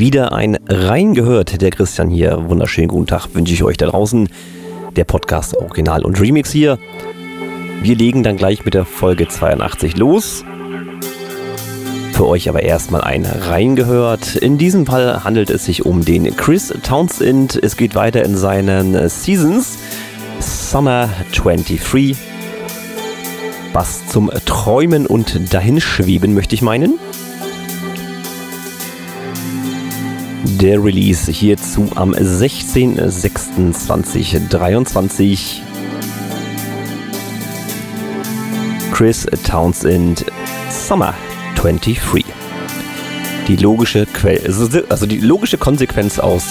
wieder ein Reingehört, der Christian hier. Wunderschönen guten Tag wünsche ich euch da draußen. Der Podcast Original und Remix hier. Wir legen dann gleich mit der Folge 82 los. Für euch aber erstmal ein Reingehört. In diesem Fall handelt es sich um den Chris Townsend. Es geht weiter in seinen Seasons. Summer 23. Was zum Träumen und Dahinschweben, möchte ich meinen. Der Release hierzu am 16.06.2023. Chris Townsend, Summer 23. Die logische die logische Konsequenz aus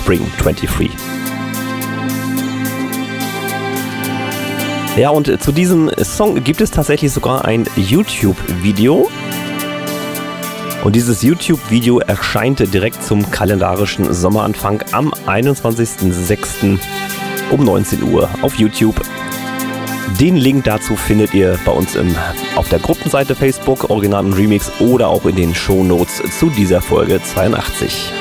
Spring 23. Ja, und zu diesem Song gibt es tatsächlich sogar ein YouTube-Video. Und dieses YouTube-Video erscheint direkt zum kalendarischen Sommeranfang am 21.06. um 19 Uhr auf YouTube. Den Link dazu findet ihr bei uns auf der Gruppenseite Facebook, Original und Remix, oder auch in den Shownotes zu dieser Folge 82.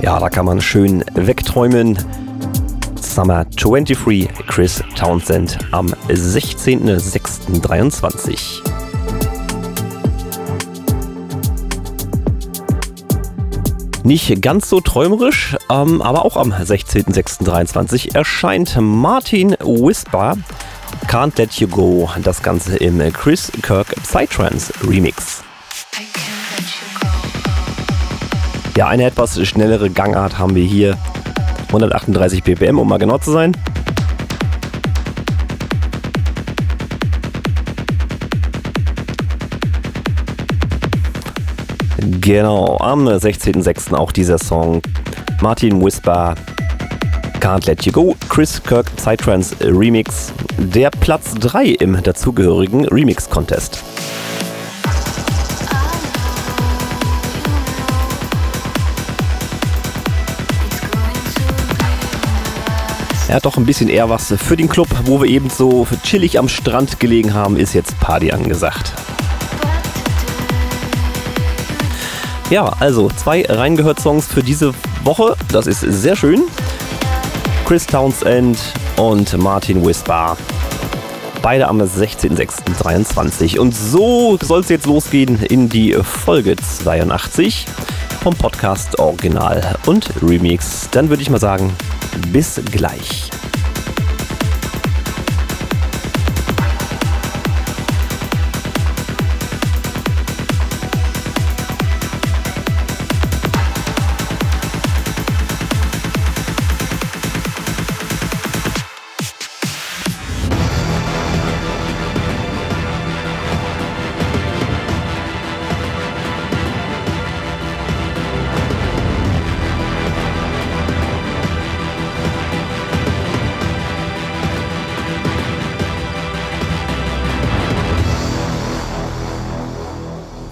Ja, da kann man schön wegträumen. Summer 23, Chris Townsend am 16.06.23. Nicht ganz so träumerisch, aber auch am 16.06.23 erscheint Martin Whisper, Can't Let You Go, das Ganze im Chris Kirk Psytrance Remix. Ja, eine etwas schnellere Gangart haben wir hier. 138 BPM, um mal genau zu sein. Genau, am 16.06. auch dieser Song. Martin Whisper, Can't Let You Go, Chris Kirk Psytrance Remix. Der Platz 3 im dazugehörigen Remix-Contest. Er hat doch ein bisschen eher was für den Club, wo wir eben so chillig am Strand gelegen haben, ist jetzt Party angesagt. Ja, also 2 Reingehört-Songs für diese Woche, das ist sehr schön. Chris Townsend und Martin Whisper, beide am 16.06.23. Und so soll es jetzt losgehen in die Folge 82 vom Podcast Original und Remix. Dann würde ich mal sagen, bis gleich.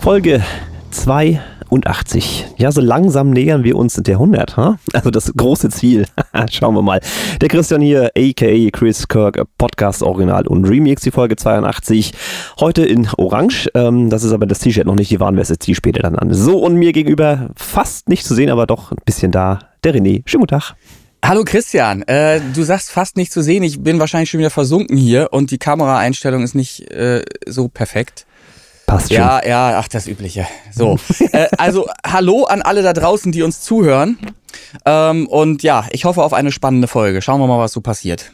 Folge 82. Ja, so langsam nähern wir uns der 100, huh? Also das große Ziel. Schauen wir mal. Der Christian hier, a.k.a. Chris Kirk, Podcast Original und Remix, die Folge 82. Heute in Orange. Das ist aber das T-Shirt noch nicht, die Warnweste ziehe ich später dann an. So, und mir gegenüber fast nicht zu sehen, aber doch ein bisschen da, der René. Schönen guten Tag. Hallo Christian, du sagst fast nicht zu sehen. Ich bin wahrscheinlich schon wieder versunken hier und die Kameraeinstellung ist nicht so perfekt. Passt ja, schon. Ja, ach, das Übliche. So, also hallo an alle da draußen, die uns zuhören. Und ja, ich hoffe auf eine spannende Folge. Schauen wir mal, was so passiert.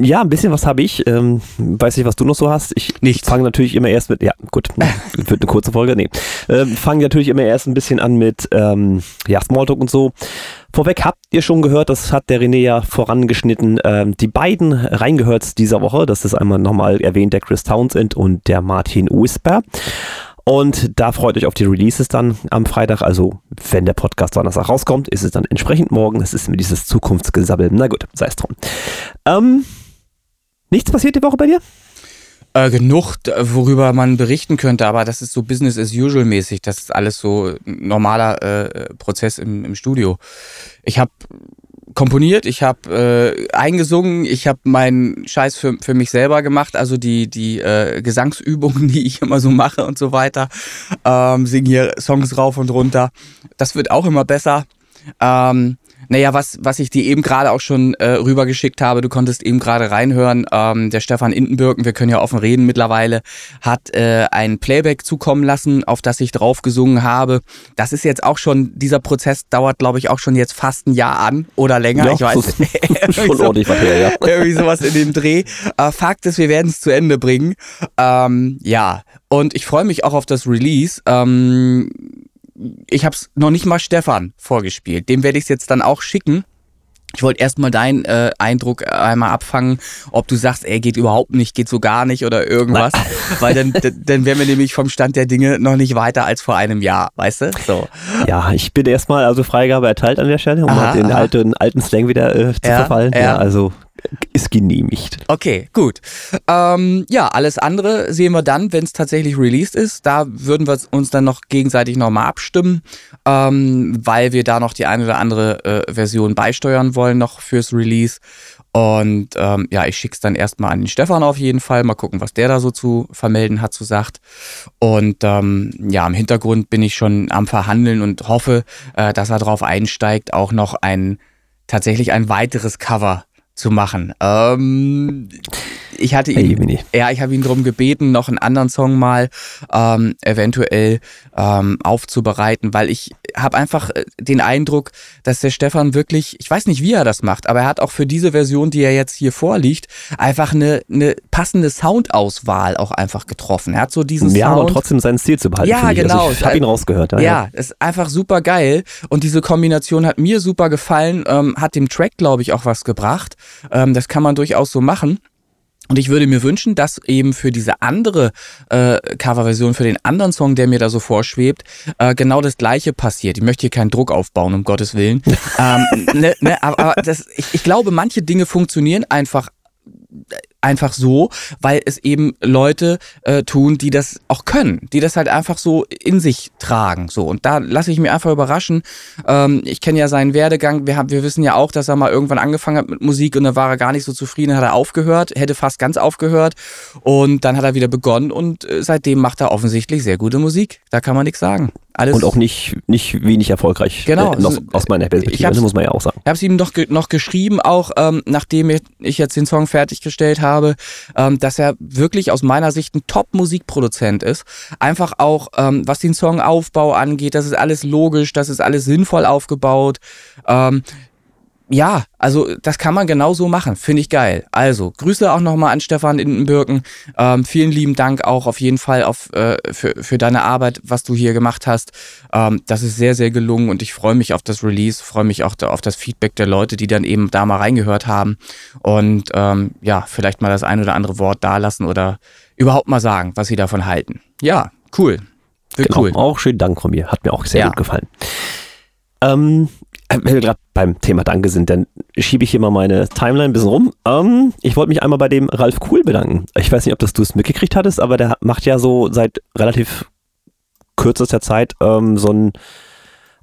Ja, ein bisschen was habe ich. Weiß nicht, was du noch so hast. Ich fange natürlich immer erst mit, ja gut, wird eine kurze Folge, nee. Fange natürlich immer erst ein bisschen an mit Smalltalk und so. Vorweg habt ihr schon gehört, das hat der René ja vorangeschnitten, die beiden Reingehörts dieser Woche, das ist einmal nochmal erwähnt, der Chris Townsend und der Martin Whisper. Und da freut euch auf die Releases dann am Freitag, also wenn der Podcast Donnerstag rauskommt, ist es dann entsprechend morgen, das ist mir dieses Zukunftsgesabbel, na gut, sei es drum. Nichts passiert die Woche bei dir? Genug, worüber man berichten könnte, aber das ist so Business as usual mäßig, das ist alles so ein normaler Prozess im Studio. Ich habe komponiert, ich habe eingesungen, ich habe meinen Scheiß für mich selber gemacht, also die Gesangsübungen, die ich immer so mache und so weiter, singe hier Songs rauf und runter, das wird auch immer besser. Naja, was ich dir eben gerade auch schon rübergeschickt habe, du konntest eben gerade reinhören, der Stefan Indenbirken, wir können ja offen reden mittlerweile, hat ein Playback zukommen lassen, auf das ich drauf gesungen habe. Das ist jetzt auch schon, dieser Prozess dauert, glaube ich, auch schon jetzt fast ein Jahr an oder länger. Ja, ich weiß nicht. Schon ordentlich was her, ja. Irgendwie sowas in dem Dreh. Fakt ist, wir werden es zu Ende bringen. Ja, und ich freue mich auch auf das Release. Ich habe es noch nicht mal Stefan vorgespielt. Dem werde ich es jetzt dann auch schicken. Ich wollte erstmal deinen Eindruck einmal abfangen, ob du sagst, ey, geht überhaupt nicht, geht so gar nicht oder irgendwas. Nein. Weil dann wären wir nämlich vom Stand der Dinge noch nicht weiter als vor einem Jahr, weißt du? So. Ja, ich bin erstmal, also Freigabe erteilt an der Stelle, um halt den alten Slang wieder zu verfallen. Ja, also ist genehmigt. Okay, gut. Ja, alles andere sehen wir dann, wenn es tatsächlich released ist. Da würden wir uns dann noch gegenseitig nochmal abstimmen, weil wir da noch die eine oder andere Version beisteuern wollen noch fürs Release. Und ja, ich schicke es dann erstmal an den Stefan auf jeden Fall. Mal gucken, was der da so zu vermelden hat, so sagt. Und ja, im Hintergrund bin ich schon am Verhandeln und hoffe, dass er drauf einsteigt, auch noch tatsächlich ein weiteres Cover zu machen. Ich hatte ihn, ja, ich habe ihn darum gebeten, noch einen anderen Song mal eventuell aufzubereiten, weil ich habe einfach den Eindruck, dass der Stefan wirklich, ich weiß nicht, wie er das macht, aber er hat auch für diese Version, die er jetzt hier vorliegt, einfach eine passende Soundauswahl auch einfach getroffen. Er hat so diesen Sound. Ja, aber trotzdem seinen Stil zu behalten. Ja, genau. Also ich habe ihn rausgehört. Ja, ja, ist einfach super geil und diese Kombination hat mir super gefallen, hat dem Track, glaube ich, auch was gebracht. Das kann man durchaus so machen. Und ich würde mir wünschen, dass eben für diese andere Coverversion, für den anderen Song, der mir da so vorschwebt, genau das Gleiche passiert. Ich möchte hier keinen Druck aufbauen, um Gottes Willen. Aber ich glaube, manche Dinge funktionieren einfach so, weil es eben Leute tun, die das auch können, die das halt einfach so in sich tragen. So. Und da lasse ich mich einfach überraschen. Ich kenne ja seinen Werdegang. Wir wissen ja auch, dass er mal irgendwann angefangen hat mit Musik und da war er gar nicht so zufrieden, hat er aufgehört, hätte fast ganz aufgehört und dann hat er wieder begonnen und seitdem macht er offensichtlich sehr gute Musik. Da kann man nichts sagen. Alles und auch nicht wenig erfolgreich. Genau. Aus meiner Perspektive, das muss man ja auch sagen. Ich habe es ihm noch geschrieben, auch nachdem ich jetzt den Song fertiggestellt habe, dass er wirklich aus meiner Sicht ein Top-Musikproduzent ist. Einfach auch, was den Songaufbau angeht, das ist alles logisch, das ist alles sinnvoll aufgebaut. Ja, also das kann man genau so machen, finde ich geil. Also, Grüße auch nochmal an Stefan Indenbirken. Vielen lieben Dank auch auf jeden Fall für deine Arbeit, was du hier gemacht hast. Das ist sehr, sehr gelungen und ich freue mich auf das Release, freue mich auch auf das Feedback der Leute, die dann eben da mal reingehört haben und ja, vielleicht mal das ein oder andere Wort dalassen oder überhaupt mal sagen, was sie davon halten. Ja, cool. Genau, cool. Auch schönen Dank von mir, hat mir auch sehr gut gefallen. Wenn wir gerade beim Thema Danke sind, dann schiebe ich hier mal meine Timeline ein bisschen rum. Ich wollte mich einmal bei dem Ralf Kuhl bedanken. Ich weiß nicht, ob das du es mitgekriegt hattest, aber der macht ja so seit relativ kürzester Zeit so einen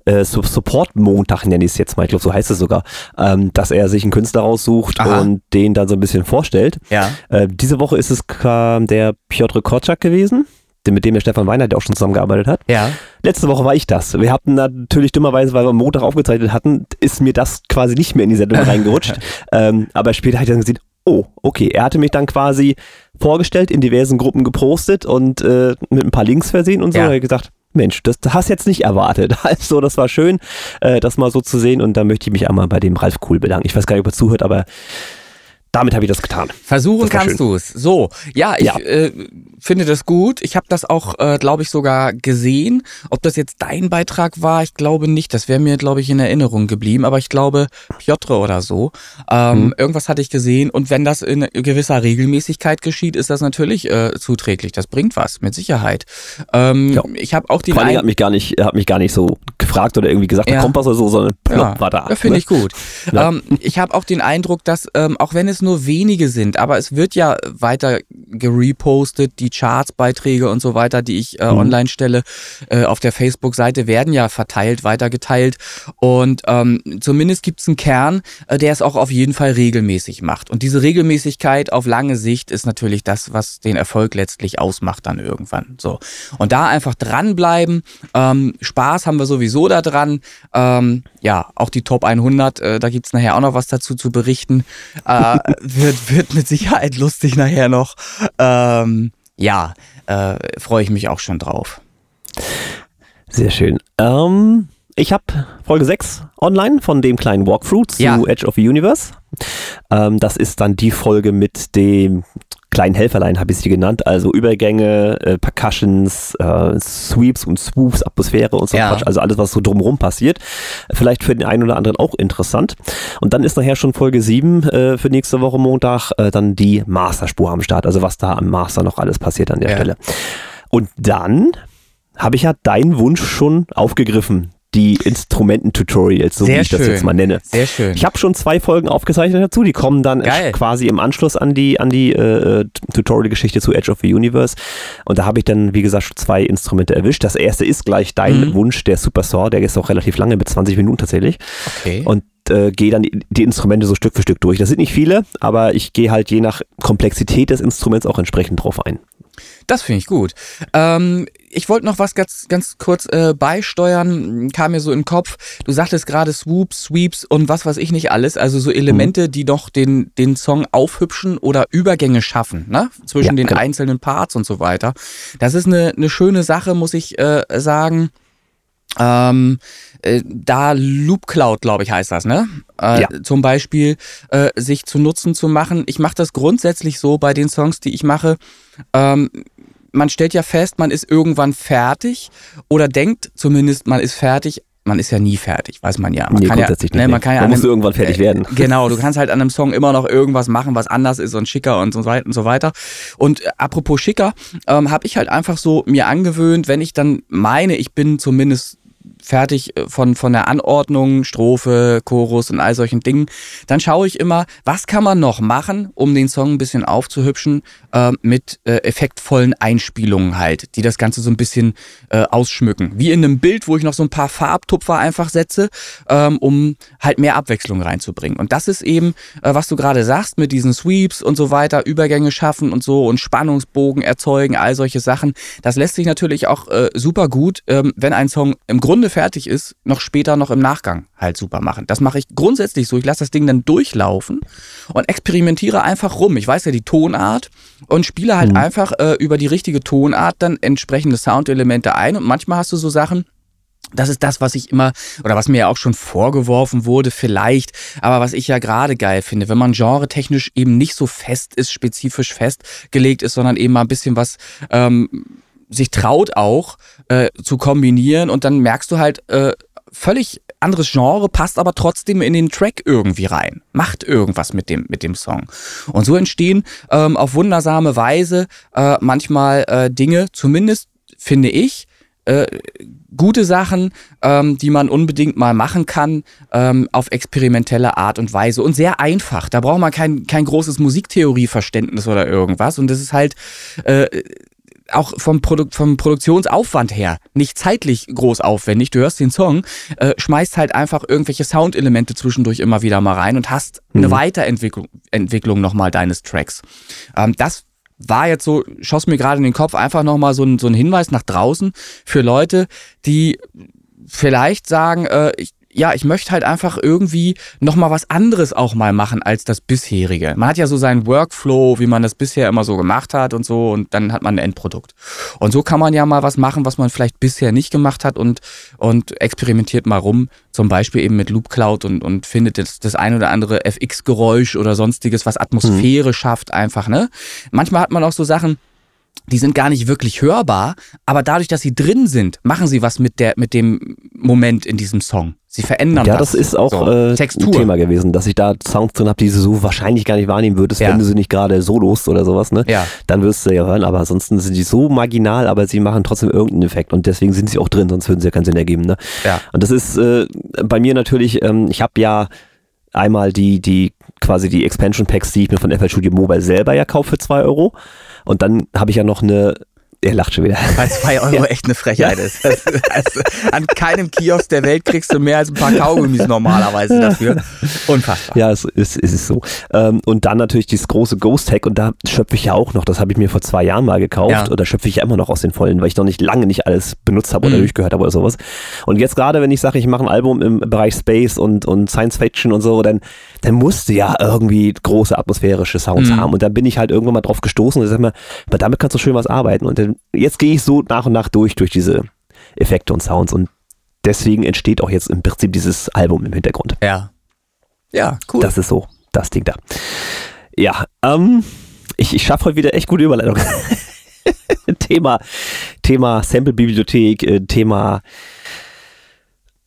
Support-Montag, nenne ich es jetzt mal, ich glaube, so heißt es sogar, dass er sich einen Künstler raussucht und den dann so ein bisschen vorstellt. Ja. Diese Woche ist es der Piotr Korczak gewesen, mit dem der Stefan Weiner, der auch schon zusammengearbeitet hat. Ja. Letzte Woche war ich das. Wir hatten natürlich dummerweise, weil wir am Montag aufgezeichnet hatten, ist mir das quasi nicht mehr in die Sendung reingerutscht. Aber später habe ich dann gesehen, oh, okay. Er hatte mich dann quasi vorgestellt, in diversen Gruppen gepostet und mit ein paar Links versehen und so. Ja. Und er hat gesagt, Mensch, das hast du jetzt nicht erwartet. Also das war schön, das mal so zu sehen. Und da möchte ich mich einmal bei dem Ralf Kuhl bedanken. Ich weiß gar nicht, ob er zuhört, aber damit habe ich das getan. Versuchen kannst du es. So, ja, ich finde das gut. Ich habe das auch, glaube ich, sogar gesehen. Ob das jetzt dein Beitrag war, ich glaube nicht. Das wäre mir, glaube ich, in Erinnerung geblieben. Aber ich glaube, Piotr oder so. Irgendwas hatte ich gesehen. Und wenn das in gewisser Regelmäßigkeit geschieht, ist das natürlich zuträglich. Das bringt was, mit Sicherheit. Ich habe auch die... Vor allem hat mich gar nicht so gefragt oder irgendwie gesagt, der Kompass oder so, sondern plopp war da. Finde ich gut. Ja. Ich habe auch den Eindruck, dass, auch wenn es nur wenige sind, aber es wird ja weiter gerepostet, die Chartsbeiträge und so weiter, die ich online stelle, auf der Facebook-Seite werden ja verteilt, weitergeteilt und zumindest gibt es einen Kern, der es auch auf jeden Fall regelmäßig macht. Und diese Regelmäßigkeit auf lange Sicht ist natürlich das, was den Erfolg letztlich ausmacht dann irgendwann. So. Und da einfach dranbleiben, Spaß haben wir sowieso da dran, ja, auch die Top 100, da gibt es nachher auch noch was dazu zu berichten, wird mit Sicherheit lustig nachher noch, ja, freue ich mich auch schon drauf. Sehr schön. Ich habe Folge 6 online von dem kleinen Walkthrough zu Edge of the Universe. Das ist dann die Folge mit dem kleinen Helferlein, habe ich sie genannt. Also Übergänge, Percussions, Sweeps und Swoops, Atmosphäre und so Quatsch. Also alles, was so drumherum passiert. Vielleicht für den einen oder anderen auch interessant. Und dann ist nachher schon Folge 7 für nächste Woche Montag dann die Masterspur am Start. Also was da am Master noch alles passiert an der Stelle. Und dann habe ich ja deinen Wunsch schon aufgegriffen. Die Instrumenten-Tutorials, so wie ich das jetzt mal nenne. Sehr schön. Ich habe schon 2 Folgen aufgezeichnet dazu, die kommen dann quasi im Anschluss an die Tutorial-Geschichte zu Edge of the Universe. Und da habe ich dann, wie gesagt, 2 Instrumente erwischt. Das erste ist gleich dein Wunsch, der Super Saw, der ist auch relativ lange, mit 20 Minuten tatsächlich. Okay. Und gehe dann die Instrumente so Stück für Stück durch. Das sind nicht viele, aber ich gehe halt je nach Komplexität des Instruments auch entsprechend drauf ein. Das finde ich gut. Ich wollte noch was ganz kurz beisteuern, kam mir so in den Kopf. Du sagtest gerade Swoops, Sweeps und was weiß ich nicht alles. Also so Elemente, die doch den Song aufhübschen oder Übergänge schaffen, ne? Zwischen den einzelnen Parts und so weiter. Das ist eine schöne Sache, muss ich sagen. Da Loop Cloud, glaube ich, heißt das, ne? Zum Beispiel sich zu Nutzen zu machen. Ich mache das grundsätzlich so bei den Songs, die ich mache. Man stellt ja fest, man ist irgendwann fertig oder denkt zumindest, man ist fertig. Man ist ja nie fertig, weiß man ja. Man muss irgendwann fertig werden. Genau, du kannst halt an einem Song immer noch irgendwas machen, was anders ist und schicker und so weiter und so weiter. Und apropos schicker, habe ich halt einfach so mir angewöhnt, wenn ich dann meine, ich bin zumindest fertig von der Anordnung, Strophe, Chorus und all solchen Dingen, dann schaue ich immer, was kann man noch machen, um den Song ein bisschen aufzuhübschen, mit effektvollen Einspielungen halt, die das Ganze so ein bisschen ausschmücken. Wie in einem Bild, wo ich noch so ein paar Farbtupfer einfach setze, um halt mehr Abwechslung reinzubringen. Und das ist eben, was du gerade sagst, mit diesen Sweeps und so weiter, Übergänge schaffen und so und Spannungsbogen erzeugen, all solche Sachen. Das lässt sich natürlich auch super gut, wenn ein Song im Grunde fertig ist, noch später noch im Nachgang halt super machen. Das mache ich grundsätzlich so. Ich lasse das Ding dann durchlaufen und experimentiere einfach rum. Ich weiß ja die Tonart und spiele halt einfach über die richtige Tonart dann entsprechende Soundelemente ein. Und manchmal hast du so Sachen, das ist das, was ich immer, oder was mir ja auch schon vorgeworfen wurde vielleicht, aber was ich ja gerade geil finde, wenn man genretechnisch eben nicht so fest ist, spezifisch festgelegt ist, sondern eben mal ein bisschen was sich traut auch zu kombinieren und dann merkst du halt, völlig anderes Genre, passt aber trotzdem in den Track irgendwie rein, macht irgendwas mit dem Song. Und so entstehen auf wundersame Weise manchmal Dinge, zumindest finde ich, gute Sachen, die man unbedingt mal machen kann, auf experimentelle Art und Weise und sehr einfach. Da braucht man kein großes Musiktheorieverständnis oder irgendwas und das ist halt auch vom Produktionsaufwand her nicht zeitlich groß aufwendig. Du hörst den Song, schmeißt halt einfach irgendwelche Soundelemente zwischendurch immer wieder mal rein und hast eine Weiterentwicklung nochmal deines Tracks. Das war jetzt so, schoss mir gerade in den Kopf, einfach nochmal so ein Hinweis nach draußen für Leute, die vielleicht sagen, ich möchte halt einfach irgendwie nochmal was anderes auch mal machen als das bisherige. Man hat ja so seinen Workflow, wie man das bisher immer so gemacht hat und so und dann hat man ein Endprodukt. Und so kann man ja mal was machen, was man vielleicht bisher nicht gemacht hat und experimentiert mal rum, zum Beispiel eben mit Loop Cloud und findet das ein oder andere FX-Geräusch oder sonstiges, was Atmosphäre schafft einfach, ne? Manchmal hat man auch so Sachen, die sind gar nicht wirklich hörbar, aber dadurch, dass sie drin sind, machen sie was mit dem Moment in diesem Song. Sie verändern das. Ja, das ist auch so, Thema gewesen, dass ich da Sounds drin habe, die du so wahrscheinlich gar nicht wahrnehmen würdest, wenn du sie nicht gerade solost oder sowas, ne? Ja. Dann wirst du ja hören, aber ansonsten sind die so marginal, aber sie machen trotzdem irgendeinen Effekt und deswegen sind sie auch drin, sonst würden sie ja keinen Sinn ergeben, ne? Ja. Und das ist bei mir natürlich, ich habe ja einmal die quasi die Expansion Packs, die ich mir von FL Studio Mobile selber ja kaufe für 2 Euro und dann habe ich ja noch eine. Er lacht schon wieder. Weil 2 Euro echt eine Frechheit ist. Also an keinem Kiosk der Welt kriegst du mehr als ein paar Kaugummis normalerweise dafür. Unfassbar. Ja, es ist so. Und dann natürlich dieses große Ghost Hack und da schöpfe ich ja auch noch, das habe ich mir vor 2 Jahren mal gekauft oder schöpfe ich ja immer noch aus den Vollen, weil ich noch nicht alles benutzt habe oder durchgehört habe oder sowas. Und jetzt gerade, wenn ich sage, ich mache ein Album im Bereich Space und Science Fiction und so, dann musst du ja irgendwie große atmosphärische Sounds haben und dann bin ich halt irgendwann mal drauf gestoßen und ich sag mal, aber damit kannst du schön was arbeiten und dann jetzt gehe ich so nach und nach durch diese Effekte und Sounds und deswegen entsteht auch jetzt im Prinzip dieses Album im Hintergrund. Ja. Ja, cool. Das ist so, das Ding da. Ja, ich schaffe heute wieder echt gute Überleitung. Thema Sample-Bibliothek, Thema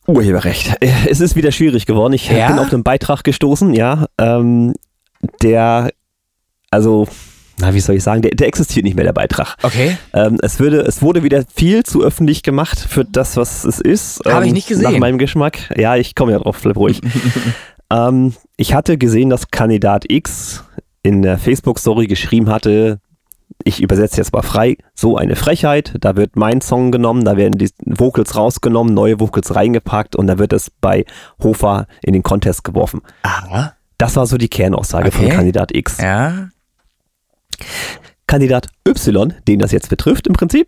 Urheberrecht. Es ist wieder schwierig geworden. Ich bin auf einen Beitrag gestoßen, der existiert nicht mehr, der Beitrag. Okay. Es wurde wieder viel zu öffentlich gemacht für das, was es ist. Habe ich nicht gesehen. Nach meinem Geschmack. Ja, ich komme ja drauf, bleib ruhig. Ich hatte gesehen, dass Kandidat X in der Facebook-Story geschrieben hatte, ich übersetze jetzt mal frei, so eine Frechheit, da wird mein Song genommen, da werden die Vocals rausgenommen, neue Vocals reingepackt und da wird es bei Hofer in den Contest geworfen. Aha. Das war so die Kernaussage von Kandidat X. Ja. Kandidat Y, den das jetzt betrifft im Prinzip,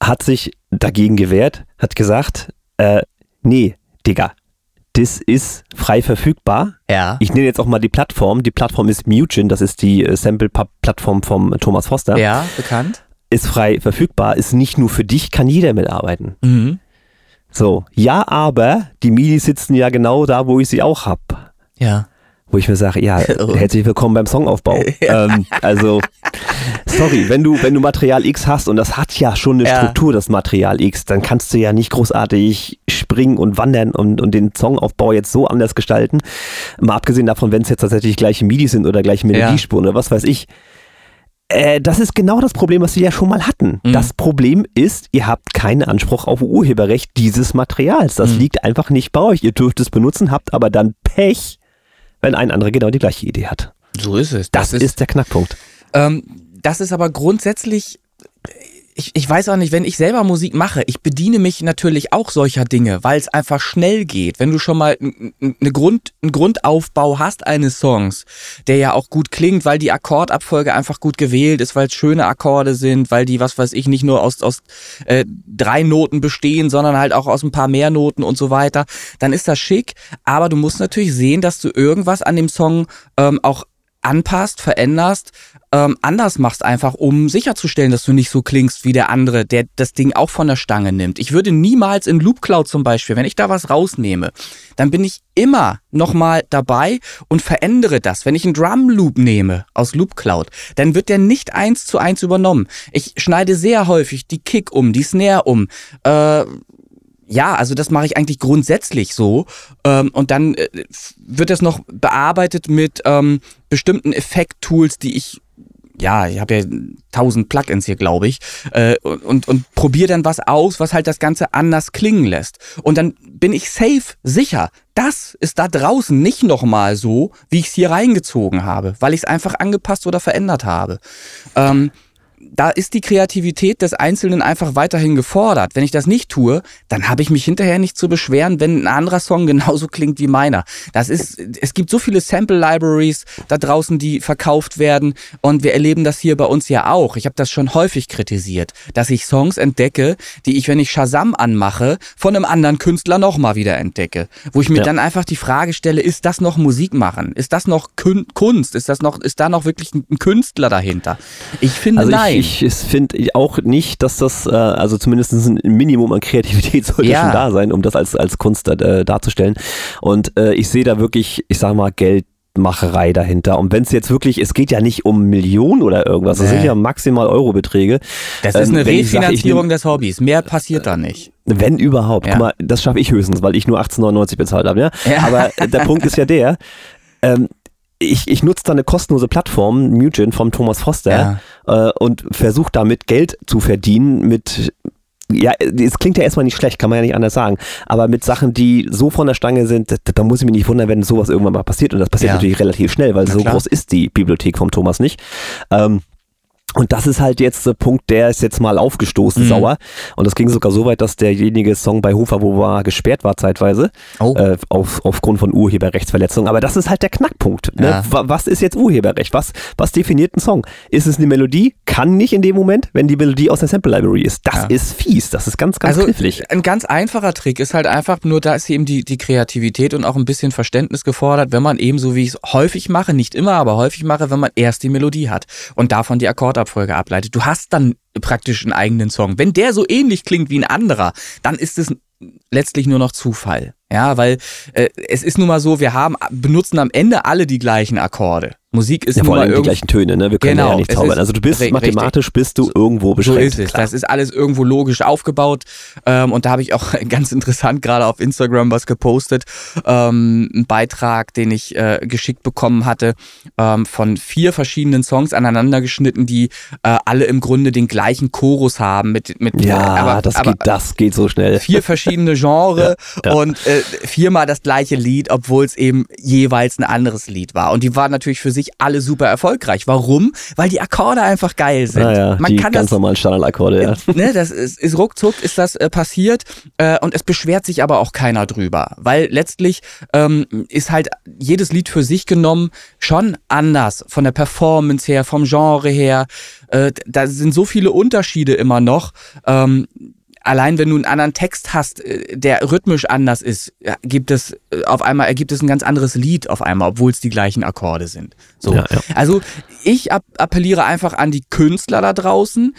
hat sich dagegen gewehrt, hat gesagt, nee, Digga, das ist frei verfügbar. Ja. Ich nenne jetzt auch mal die Plattform. Die Plattform ist Mutjin, das ist die Sample-Plattform vom Thomas Foster. Ja, bekannt. Ist frei verfügbar, ist nicht nur für dich, kann jeder mitarbeiten. Mhm. So, ja, aber die MIDI sitzen ja genau da, wo ich sie auch habe. Ja. Wo ich mir sage, ja, herzlich willkommen beim Songaufbau. Sorry, wenn du Material X hast und das hat ja schon eine Struktur, das Material X, dann kannst du ja nicht großartig springen und wandern und den Songaufbau jetzt so anders gestalten. Mal abgesehen davon, wenn es jetzt tatsächlich gleiche MIDI sind oder gleiche Melodiespuren oder was weiß ich. Das ist genau das Problem, was wir ja schon mal hatten. Mhm. Das Problem ist, ihr habt keinen Anspruch auf Urheberrecht dieses Materials. Das liegt einfach nicht bei euch. Ihr dürft es benutzen, habt aber dann Pech, wenn ein anderer genau die gleiche Idee hat. So ist es. Das ist der Knackpunkt. Das ist aber grundsätzlich, ich weiß auch nicht, wenn ich selber Musik mache, ich bediene mich natürlich auch solcher Dinge, weil es einfach schnell geht. Wenn du schon mal einen Grundaufbau hast eines Songs, der ja auch gut klingt, weil die Akkordabfolge einfach gut gewählt ist, weil es schöne Akkorde sind, weil die, was weiß ich, nicht nur aus 3 Noten bestehen, sondern halt auch aus ein paar mehr Noten und so weiter, dann ist das schick. Aber du musst natürlich sehen, dass du irgendwas an dem Song auch anpasst, veränderst, anders machst einfach, um sicherzustellen, dass du nicht so klingst wie der andere, der das Ding auch von der Stange nimmt. Ich würde niemals in Loop Cloud zum Beispiel, wenn ich da was rausnehme, dann bin ich immer nochmal dabei und verändere das. Wenn ich einen Drum Loop nehme aus Loop Cloud, dann wird der nicht 1:1 übernommen. Ich schneide sehr häufig die Kick um, die Snare um, also das mache ich eigentlich grundsätzlich so. Und dann wird das noch bearbeitet mit bestimmten Effekt-Tools, die ich habe ja 1000 Plugins hier, glaube ich, und probiere dann was aus, was halt das Ganze anders klingen lässt. Und dann bin ich safe, sicher. Das ist da draußen nicht nochmal so, wie ich es hier reingezogen habe, weil ich es einfach angepasst oder verändert habe. Da ist die Kreativität des Einzelnen einfach weiterhin gefordert. Wenn ich das nicht tue, dann habe ich mich hinterher nicht zu beschweren, wenn ein anderer Song genauso klingt wie meiner. Es gibt so viele Sample-Libraries da draußen, die verkauft werden und wir erleben das hier bei uns ja auch. Ich habe das schon häufig kritisiert, dass ich Songs entdecke, die ich, wenn ich Shazam anmache, von einem anderen Künstler nochmal wieder entdecke. Wo ich mir dann einfach die Frage stelle, ist das noch Musik machen? Ist das noch Kunst? Ist da noch wirklich ein Künstler dahinter? Ich finde, also nein. Ich finde auch nicht, dass das, also zumindest ein Minimum an Kreativität sollte schon da sein, um das als Kunst darzustellen. Und ich sehe da wirklich, ich sag mal, Geld, Macherei dahinter. Und wenn es jetzt wirklich, es geht ja nicht um Millionen oder irgendwas, das sind ja maximal Eurobeträge. Das ist eine Refinanzierung des Hobbys, mehr passiert da nicht. Wenn überhaupt. Ja. Guck mal, das schaffe ich höchstens, weil ich nur 18,99 bezahlt habe. Ja? Ja. Aber der Punkt ist ja der, ich nutze da eine kostenlose Plattform, Mutjin vom Thomas Foster, und versuche damit Geld zu verdienen mit... Ja, es klingt ja erstmal nicht schlecht, kann man ja nicht anders sagen. Aber mit Sachen, die so von der Stange sind, da muss ich mich nicht wundern, wenn sowas irgendwann mal passiert. Und das passiert natürlich relativ schnell, weil so groß ist die Bibliothek vom Thomas nicht. Und das ist halt jetzt der Punkt, der ist jetzt mal aufgestoßen, sauer. Und das ging sogar so weit, dass derjenige Song bei Hofer, wo war, gesperrt war zeitweise, aufgrund von Urheberrechtsverletzungen. Aber das ist halt der Knackpunkt. Ne? Ja. Was ist jetzt Urheberrecht? Was definiert einen Song? Ist es eine Melodie? Kann nicht in dem Moment, wenn die Melodie aus der Sample Library ist. Das ist fies. Das ist ganz, ganz knifflig. Also ein ganz einfacher Trick ist halt einfach nur, da ist eben die Kreativität und auch ein bisschen Verständnis gefordert, wenn man eben so, wie ich es häufig mache, nicht immer, aber häufig mache, wenn man erst die Melodie hat und davon die Akkordabfolge ableitet. Du hast dann praktisch einen eigenen Song. Wenn der so ähnlich klingt wie ein anderer, dann ist es letztlich nur noch Zufall. Ja, weil es ist nun mal so, benutzen am Ende alle die gleichen Akkorde. Musik ist vor allem die gleichen Töne, ne? Wir können ja nicht zaubern. Also du bist mathematisch bist du irgendwo beschränkt. So ist es. Das ist alles irgendwo logisch aufgebaut. Und da habe ich auch ganz interessant gerade auf Instagram was gepostet. Einen Beitrag, den ich geschickt bekommen hatte, von 4 verschiedenen Songs aneinander geschnitten, die alle im Grunde den gleichen Chorus haben. Das geht so schnell. 4 verschiedene Genres und 4-mal das gleiche Lied, obwohl es eben jeweils ein anderes Lied war. Und die waren natürlich für sich alle super erfolgreich. Warum? Weil die Akkorde einfach geil sind. Man kann ganz normalen Standardakkorde, ne, das ist ruckzuck ist das passiert und es beschwert sich aber auch keiner drüber, weil letztlich ist halt jedes Lied für sich genommen schon anders, von der Performance her, vom Genre her. Da sind so viele Unterschiede immer noch. Allein wenn du einen anderen Text hast, der rhythmisch anders ist, ergibt es ein ganz anderes Lied auf einmal, obwohl es die gleichen Akkorde sind. So. Ja. Also ich appelliere einfach an die Künstler da draußen,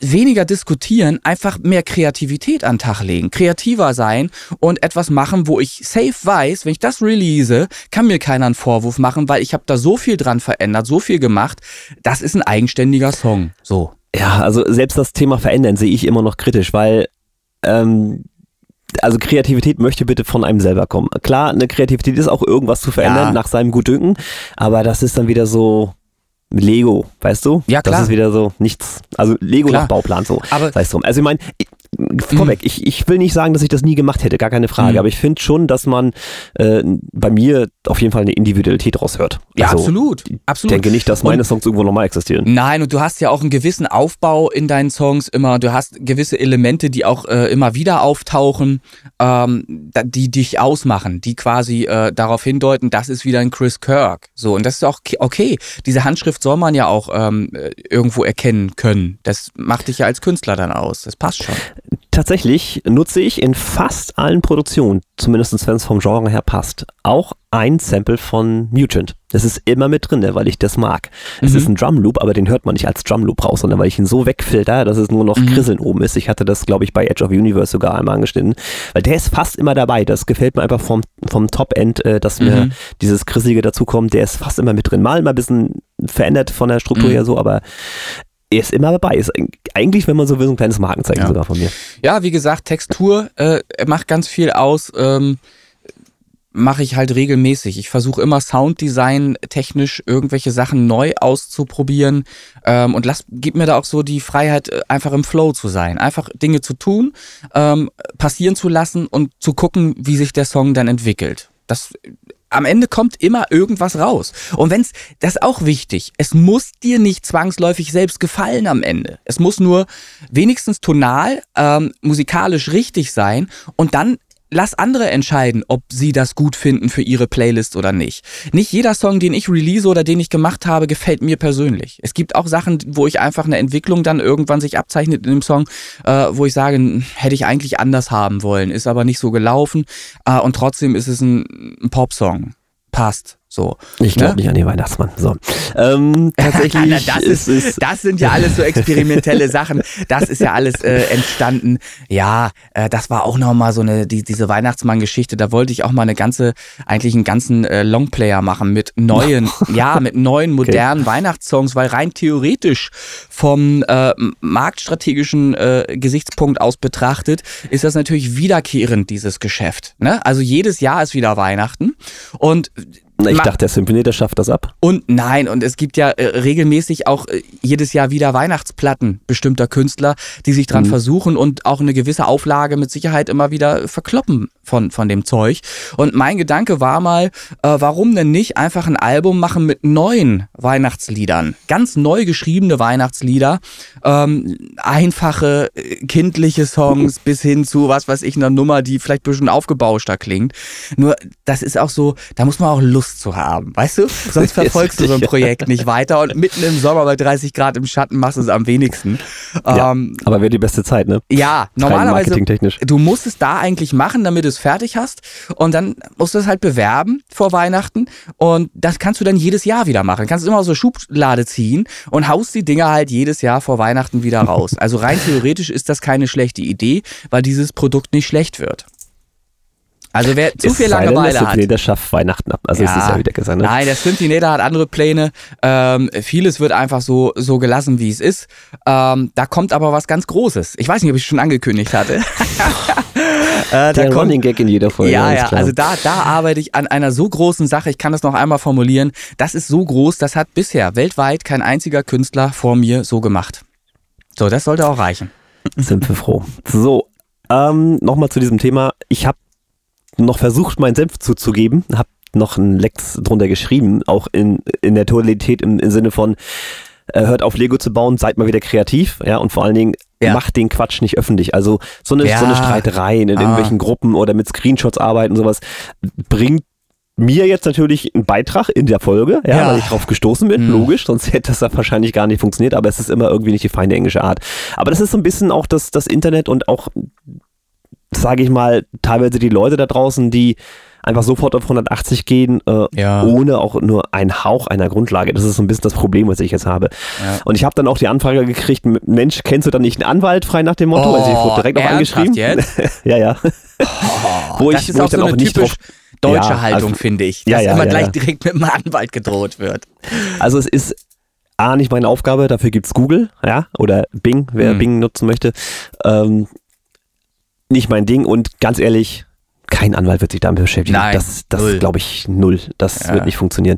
weniger diskutieren, einfach mehr Kreativität an den Tag legen, kreativer sein und etwas machen, wo ich safe weiß, wenn ich das release, kann mir keiner einen Vorwurf machen, weil ich habe da so viel dran verändert, so viel gemacht. Das ist ein eigenständiger Song. So. Ja, also selbst das Thema verändern sehe ich immer noch kritisch, weil also Kreativität möchte bitte von einem selber kommen. Klar, eine Kreativität ist auch irgendwas zu verändern nach seinem Gutdünken, aber das ist dann wieder so Lego, weißt du? Ja, klar. Das ist wieder so nichts, also Lego nach Bauplan, so. Aber sei es drum. Also ich meine, vorweg, ich will nicht sagen, dass ich das nie gemacht hätte, gar keine Frage, aber ich finde schon, dass man bei mir auf jeden Fall eine Individualität raushört. Ja, also, absolut. Ich denke nicht, dass meine Songs irgendwo nochmal existieren. Nein, und du hast ja auch einen gewissen Aufbau in deinen Songs immer, du hast gewisse Elemente, die auch immer wieder auftauchen, die dich ausmachen, die quasi darauf hindeuten, das ist wieder ein Chris Kirk. So, und das ist auch okay. Diese Handschrift soll man ja auch irgendwo erkennen können. Das macht dich ja als Künstler dann aus. Das passt schon. Tatsächlich nutze ich in fast allen Produktionen, zumindest wenn es vom Genre her passt, auch ein Sample von Mutjin. Das ist immer mit drin, weil ich das mag. Es ist ein Drumloop, aber den hört man nicht als Drumloop raus, sondern weil ich ihn so wegfilter, dass es nur noch Krisseln oben ist. Ich hatte das, glaube ich, bei Edge of the Universe sogar einmal angeschnitten, weil der ist fast immer dabei. Das gefällt mir einfach vom Top-End, dass mir dieses Krisselige dazukommt. Der ist fast immer mit drin. Mal ein bisschen verändert von der Struktur her so, aber... Er ist immer dabei. Ist eigentlich, wenn man so will, so ein kleines Markenzeichen sogar von mir. Ja, wie gesagt, Textur macht ganz viel aus. Mache ich halt regelmäßig. Ich versuche immer Sounddesign technisch irgendwelche Sachen neu auszuprobieren und gib mir da auch so die Freiheit, einfach im Flow zu sein. Einfach Dinge zu tun, passieren zu lassen und zu gucken, wie sich der Song dann entwickelt. Am Ende kommt immer irgendwas raus. Und das ist auch wichtig, es muss dir nicht zwangsläufig selbst gefallen am Ende. Es muss nur wenigstens tonal, musikalisch richtig sein und dann lass andere entscheiden, ob sie das gut finden für ihre Playlist oder nicht. Nicht jeder Song, den ich release oder den ich gemacht habe, gefällt mir persönlich. Es gibt auch Sachen, wo ich einfach eine Entwicklung dann irgendwann sich abzeichnet in dem Song, wo ich sage, hätte ich eigentlich anders haben wollen, ist aber nicht so gelaufen und trotzdem ist es ein Popsong. Passt. So, ich glaube nicht an den Weihnachtsmann. So. Tatsächlich das sind ja alles so experimentelle Sachen. Das ist ja alles entstanden. Ja, das war auch nochmal so eine diese Weihnachtsmann-Geschichte. Da wollte ich auch mal einen ganzen Longplayer machen mit neuen modernen Weihnachtssongs, weil rein theoretisch vom marktstrategischen Gesichtspunkt aus betrachtet ist das natürlich wiederkehrend, dieses Geschäft. Ne? Also jedes Jahr ist wieder Weihnachten und ich dachte, der Symphony, der schafft das ab. Und es gibt ja regelmäßig auch jedes Jahr wieder Weihnachtsplatten bestimmter Künstler, die sich dran versuchen und auch eine gewisse Auflage mit Sicherheit immer wieder verkloppen von dem Zeug. Und mein Gedanke war mal, warum denn nicht einfach ein Album machen mit neuen Weihnachtsliedern? Ganz neu geschriebene Weihnachtslieder, einfache, kindliche Songs bis hin zu, was weiß ich, einer Nummer, die vielleicht ein bisschen aufgebauschter klingt. Nur, das ist auch so, da muss man auch Lust zu haben, weißt du? Sonst verfolgst du so ein Projekt nicht weiter und mitten im Sommer bei 30 Grad im Schatten machst du es am wenigsten. Ja, aber wäre die beste Zeit, ne? Ja, normalerweise, du musst es da eigentlich machen, damit du es fertig hast und dann musst du es halt bewerben vor Weihnachten und das kannst du dann jedes Jahr wieder machen. Du kannst es immer aus der Schublade ziehen und haust die Dinger halt jedes Jahr vor Weihnachten wieder raus. Also rein theoretisch ist das keine schlechte Idee, weil dieses Produkt nicht schlecht wird. Also wer zu viel Langeweile hat. Der Synthinator schafft Weihnachten ab. Also ja, ist ja wieder gesagt. Ne? Nein, der Synthinator hat andere Pläne. Vieles wird einfach so gelassen, wie es ist. Da kommt aber was ganz Großes. Ich weiß nicht, ob ich es schon angekündigt hatte. Der Running Gag in jeder Folge. Ja, also da arbeite ich an einer so großen Sache. Ich kann das noch einmal formulieren. Das ist so groß, das hat bisher weltweit kein einziger Künstler vor mir so gemacht. So, das sollte auch reichen. Sind wir froh. So, nochmal zu diesem Thema. Ich habe noch versucht, meinen Senf zuzugeben, habe noch einen Lex drunter geschrieben, auch in der Totalität im Sinne von hört auf Lego zu bauen, seid mal wieder kreativ, ja, und vor allen Dingen macht den Quatsch nicht öffentlich. Also so eine Streiterei in irgendwelchen Gruppen oder mit Screenshots arbeiten, sowas bringt mir jetzt natürlich einen Beitrag in der Folge, weil ich drauf gestoßen bin, logisch, sonst hätte das da wahrscheinlich gar nicht funktioniert, aber es ist immer irgendwie nicht die feine englische Art. Aber das ist so ein bisschen auch das Internet und auch, sage ich mal, teilweise die Leute da draußen, die einfach sofort auf 180 gehen, ohne auch nur einen Hauch einer Grundlage. Das ist so ein bisschen das Problem, was ich jetzt habe. Ja. Und ich habe dann auch die Anfrage gekriegt, Mensch, kennst du dann nicht einen Anwalt, frei nach dem Motto? Also ich wurde direkt auch angeschrieben. Jetzt? Ja. Wo ich dann auch nicht drauf... deutsche Haltung, finde ich. Dass immer gleich direkt mit einem Anwalt gedroht wird. Also es ist A, nicht meine Aufgabe, dafür gibt's Google, oder Bing, wer Bing nutzen möchte. Nicht mein Ding und ganz ehrlich, kein Anwalt wird sich damit beschäftigen. Nein, das glaube ich, null. Das wird nicht funktionieren.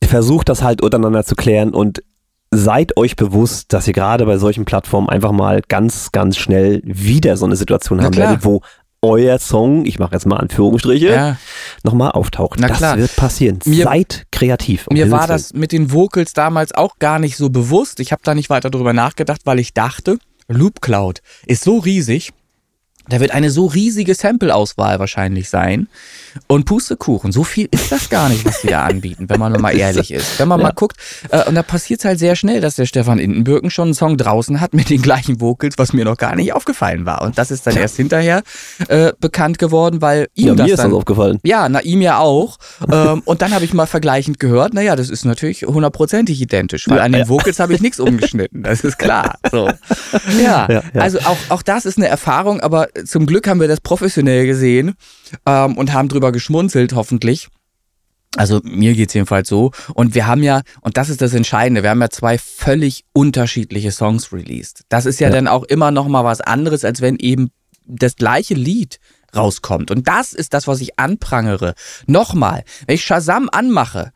Versucht das halt untereinander zu klären und seid euch bewusst, dass ihr gerade bei solchen Plattformen einfach mal ganz, ganz schnell wieder so eine Situation haben werdet, wo euer Song, ich mache jetzt mal Anführungsstriche, nochmal auftaucht. Das wird passieren. Seid kreativ. Mir war das mit den Vocals damals auch gar nicht so bewusst. Ich habe da nicht weiter drüber nachgedacht, weil ich dachte, Loop Cloud ist so riesig, da wird eine so riesige Sample-Auswahl wahrscheinlich sein. Und Pustekuchen, so viel ist das gar nicht, was die da anbieten, wenn man nur mal ehrlich ist. Wenn man mal guckt, und da passiert es halt sehr schnell, dass der Stefan Indenbirken schon einen Song draußen hat mit den gleichen Vocals, was mir noch gar nicht aufgefallen war. Und das ist dann erst hinterher bekannt geworden, weil ihm das dann... mir ist das aufgefallen. Ja, ihm ja auch. Und dann habe ich mal vergleichend gehört, naja, das ist natürlich 100%ig identisch, weil an den Vocals habe ich nichts umgeschnitten, das ist klar. So. Ja, also auch das ist eine Erfahrung, aber zum Glück haben wir das professionell gesehen und haben drüber geschmunzelt, hoffentlich. Also mir geht's jedenfalls so. Und wir haben ja, und das ist das Entscheidende, wir haben ja zwei völlig unterschiedliche Songs released. Das ist ja dann auch immer nochmal was anderes, als wenn eben das gleiche Lied rauskommt. Und das ist das, was ich anprangere. Nochmal, wenn ich Shazam anmache,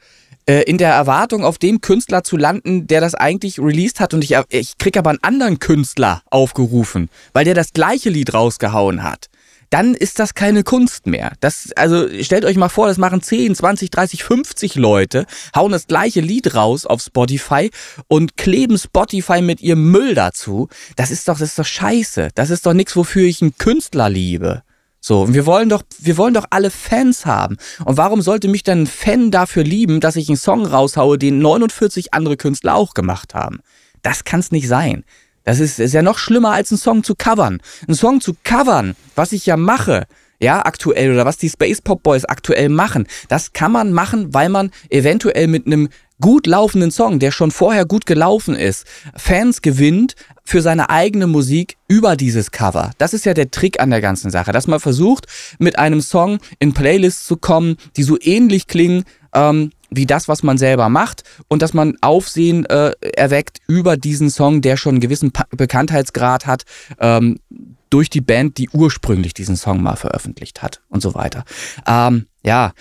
in der Erwartung, auf dem Künstler zu landen, der das eigentlich released hat. Und ich kriege aber einen anderen Künstler aufgerufen, weil der das gleiche Lied rausgehauen hat. Dann ist das keine Kunst mehr. Also stellt euch mal vor, das machen 10, 20, 30, 50 Leute, hauen das gleiche Lied raus auf Spotify und kleben Spotify mit ihrem Müll dazu. Das ist doch scheiße. Das ist doch nichts, wofür ich einen Künstler liebe. So, und wir wollen doch alle Fans haben. Und warum sollte mich dann ein Fan dafür lieben, dass ich einen Song raushaue, den 49 andere Künstler auch gemacht haben? Das kann's nicht sein. Das ist ja noch schlimmer, als einen Song zu covern. Einen Song zu covern, was ich ja mache, ja, aktuell oder was die Space Pop Boys aktuell machen. Das kann man machen, weil man eventuell mit einem gut laufenden Song, der schon vorher gut gelaufen ist, Fans gewinnt für seine eigene Musik über dieses Cover. Das ist ja der Trick an der ganzen Sache, dass man versucht, mit einem Song in Playlists zu kommen, die so ähnlich klingen, wie das, was man selber macht, und dass man Aufsehen erweckt über diesen Song, der schon einen gewissen Bekanntheitsgrad hat, durch die Band, die ursprünglich diesen Song mal veröffentlicht hat und so weiter. Ja,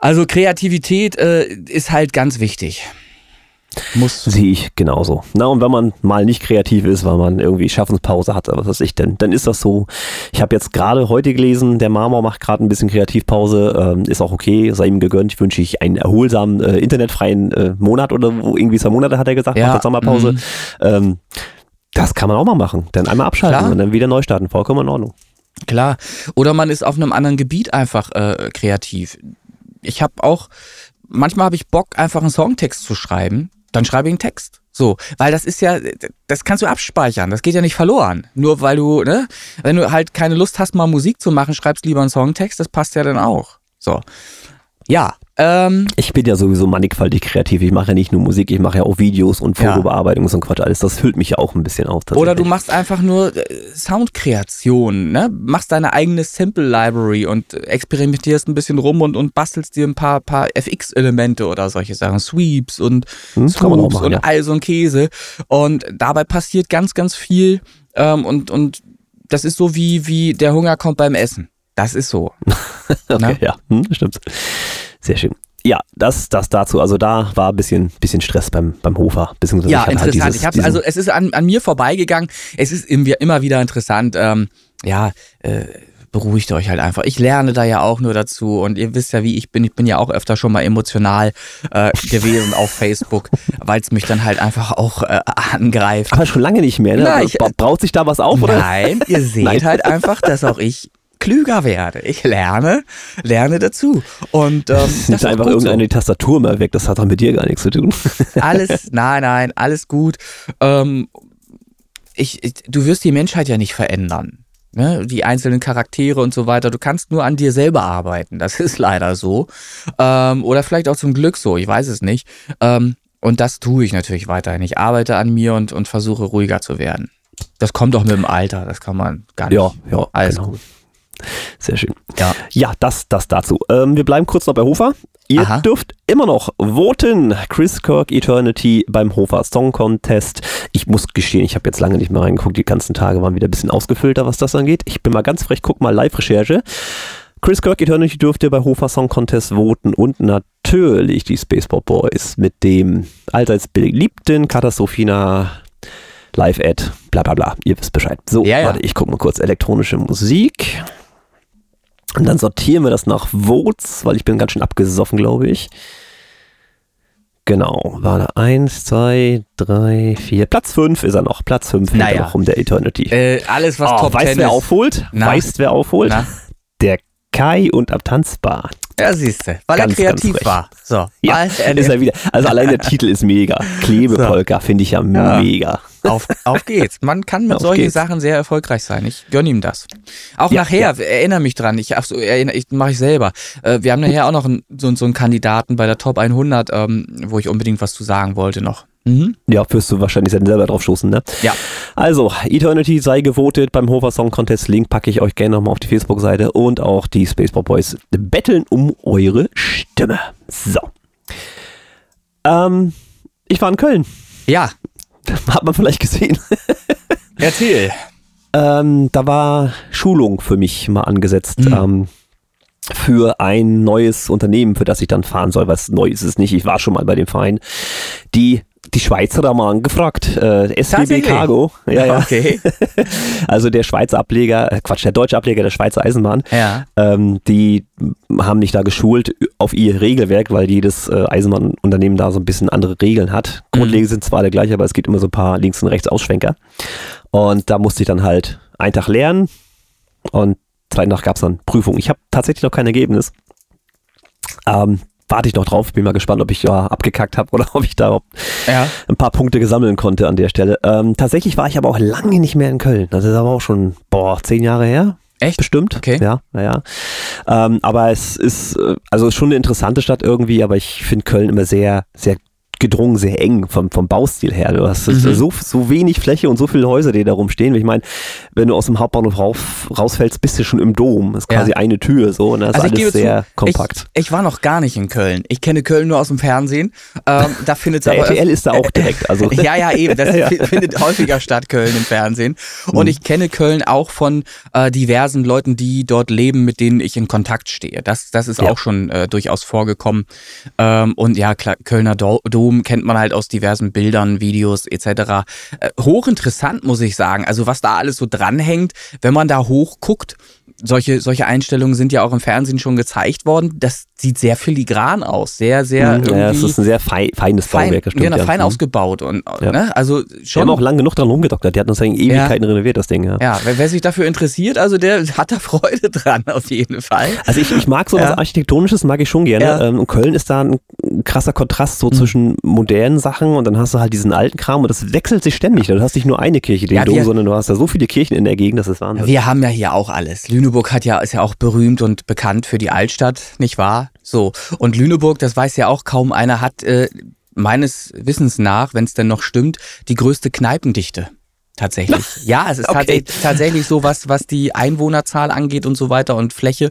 also Kreativität ist halt ganz wichtig. Sehe ich genauso. Na, und wenn man mal nicht kreativ ist, weil man irgendwie Schaffenspause hat, was weiß ich denn, dann ist das so. Ich habe jetzt gerade heute gelesen, der Marmor macht gerade ein bisschen Kreativpause, ist auch okay, sei ihm gegönnt. Ich wünsche ich einen erholsamen, internetfreien Monat oder wo, irgendwie 2 Monate hat er gesagt, macht jetzt Sommerpause. Das kann man auch mal machen. Dann einmal abschalten und dann wieder neu starten. Vollkommen in Ordnung. Klar. Oder man ist auf einem anderen Gebiet einfach kreativ. Ich habe auch, manchmal habe ich Bock, einfach einen Songtext zu schreiben. Dann schreibe ich einen Text. So, weil das ist ja, das kannst du abspeichern, das geht ja nicht verloren. Nur weil du, ne, wenn du halt keine Lust hast, mal Musik zu machen, schreibst lieber einen Songtext, das passt ja dann auch. So. Ja. Ich bin ja sowieso mannigfaltig kreativ. Ich mache ja nicht nur Musik, ich mache ja auch Videos und Fotobearbeitung und so ein Quatsch. Alles, das füllt mich ja auch ein bisschen auf. Oder du machst einfach nur Soundkreation, ne? Machst deine eigene Sample-Library und experimentierst ein bisschen rum und bastelst dir ein paar FX-Elemente oder solche Sachen. Sweeps und Swoops und all so ein Käse. Und dabei passiert ganz, ganz viel. Und das ist so wie der Hunger kommt beim Essen. Das ist so. Stimmt. Sehr schön. Ja, das dazu. Also da war ein bisschen Stress beim Hofer. Ja, interessant. Es ist an mir vorbeigegangen. Es ist immer wieder interessant. Beruhigt euch halt einfach. Ich lerne da ja auch nur dazu. Und ihr wisst ja, wie ich bin. Ich bin ja auch öfter schon mal emotional gewesen auf Facebook, weil es mich dann halt einfach auch angreift. Aber schon lange nicht mehr, ne? Braucht sich da was auf, oder? Nein, ihr seht halt einfach, dass auch ich klüger werde. Ich lerne dazu. Und das ist einfach irgendeine Tastatur mal weg. Das hat doch mit dir gar nichts zu tun. Alles gut. Du wirst die Menschheit ja nicht verändern. Ne? Die einzelnen Charaktere und so weiter. Du kannst nur an dir selber arbeiten. Das ist leider so. Oder vielleicht auch zum Glück so. Ich weiß es nicht. Und das tue ich natürlich weiterhin. Ich arbeite an mir und versuche ruhiger zu werden. Das kommt doch mit dem Alter. Das kann man gar nicht. Ja, alles gut. Sehr schön. Ja, das dazu. Wir bleiben kurz noch bei Hofer. Ihr dürft immer noch voten. Chris Kirk Eternity beim Hofa Song Contest. Ich muss gestehen, ich habe jetzt lange nicht mehr reingeguckt. Die ganzen Tage waren wieder ein bisschen ausgefüllter, was das angeht. Ich bin mal ganz frech, guck mal Live-Recherche. Chris Kirk Eternity dürft ihr bei Hofa Song Contest voten und natürlich die Space Pop Boys mit dem allseits beliebten Katastrophina Live-Ad, bla bla bla. Ihr wisst Bescheid. So, warte, ich gucke mal kurz elektronische Musik. Und dann sortieren wir das nach Votes, weil ich bin ganz schön abgesoffen, glaube ich. Genau, war da 1, 2, 3, 4, Platz 5 ist er noch. Platz 5 liegt noch um der Eternity. Alles, was Top 10 ist. Weißt, wer aufholt? Der Kai und Abtanzbar. Ja, siehst du, weil ganz, er kreativ war. So, ja, ist er wieder. Also allein der Titel ist mega. Klebepolka finde ich mega. Auf geht's. Man kann mit solchen Sachen sehr erfolgreich sein. Ich gönne ihm das. Auch nachher, erinnere mich dran, mache ich selber. Wir haben nachher auch noch so einen Kandidaten bei der Top 100, wo ich unbedingt was zu sagen wollte noch. Ja, wirst du wahrscheinlich selber drauf stoßen, ne? Ja. Also, Eternity sei gewotet beim Hofer Song Contest. Link packe ich euch gerne nochmal auf die Facebook-Seite und auch die Space Pop Boys betteln um eure Stimme. So. Ich war in Köln. Ja. Hat man vielleicht gesehen. Erzähl. Da war Schulung für mich mal angesetzt. Für ein neues Unternehmen, für das ich dann fahren soll. Was neu ist es nicht. Ich war schon mal bei dem Verein. Die Schweizer da mal angefragt. SBB Cargo. Ja. Okay. Also der Schweizer Ableger, der deutsche Ableger der Schweizer Eisenbahn. Ja. Die haben mich da geschult auf ihr Regelwerk, weil jedes Eisenbahnunternehmen da so ein bisschen andere Regeln hat. Grundlegend sind zwar alle gleich, aber es gibt immer so ein paar links- und rechts Ausschwenker. Und da musste ich dann halt einen Tag lernen und 2. Tag gab es dann Prüfung. Ich habe tatsächlich noch kein Ergebnis. Warte ich noch drauf, bin mal gespannt, ob ich abgekackt habe oder ob ich da ein paar Punkte sammeln konnte an der Stelle. Tatsächlich war ich aber auch lange nicht mehr in Köln. Das ist aber auch schon 10 Jahre her. Echt? Bestimmt. Okay. Ja, naja. Aber es ist, also schon eine interessante Stadt irgendwie, aber ich finde Köln immer sehr, sehr gedrungen, sehr eng vom Baustil her. Du hast so wenig Fläche und so viele Häuser, die da rumstehen. Ich meine, wenn du aus dem Hauptbahnhof rausfällst, bist du schon im Dom. Das ist quasi eine Tür so und das ist alles sehr kompakt. Ich war noch gar nicht in Köln. Ich kenne Köln nur aus dem Fernsehen. Da findet es aber... RTL ist da auch direkt. Also. Ja, eben. Das findet häufiger statt, Köln im Fernsehen. Und ich kenne Köln auch von diversen Leuten, die dort leben, mit denen ich in Kontakt stehe. Das ist auch schon durchaus vorgekommen. Und ja, Kölner Dom kennt man halt aus diversen Bildern, Videos etc. Hochinteressant, muss ich sagen. Also was da alles so dranhängt, wenn man da hochguckt, solche Einstellungen sind ja auch im Fernsehen schon gezeigt worden. Das sieht sehr filigran aus, sehr, sehr irgendwie... Ja, es ist ein sehr feines Bauwerk. Fein ausgebaut. Und ne? Also schon. Wir haben auch lange genug dran rumgedoktert. Die hatten das eigentlich Ewigkeiten renoviert, das Ding. Ja, wer sich dafür interessiert, also der hat da Freude dran, auf jeden Fall. Also ich mag sowas Architektonisches, mag ich schon gerne. Und Köln ist da ein krasser Kontrast so zwischen modernen Sachen und dann hast du halt diesen alten Kram und das wechselt sich ständig. Du hast nicht nur eine Kirche, den Dom, sondern du hast da so viele Kirchen in der Gegend, das ist Wahnsinn. Wir haben ja hier auch alles. Lüneburg ist ja auch berühmt und bekannt für die Altstadt, nicht wahr? So. Und Lüneburg, das weiß ja auch kaum einer, hat meines Wissens nach, wenn es denn noch stimmt, die größte Kneipendichte. Tatsächlich. Ja, es ist tatsächlich so, was die Einwohnerzahl angeht und so weiter und Fläche,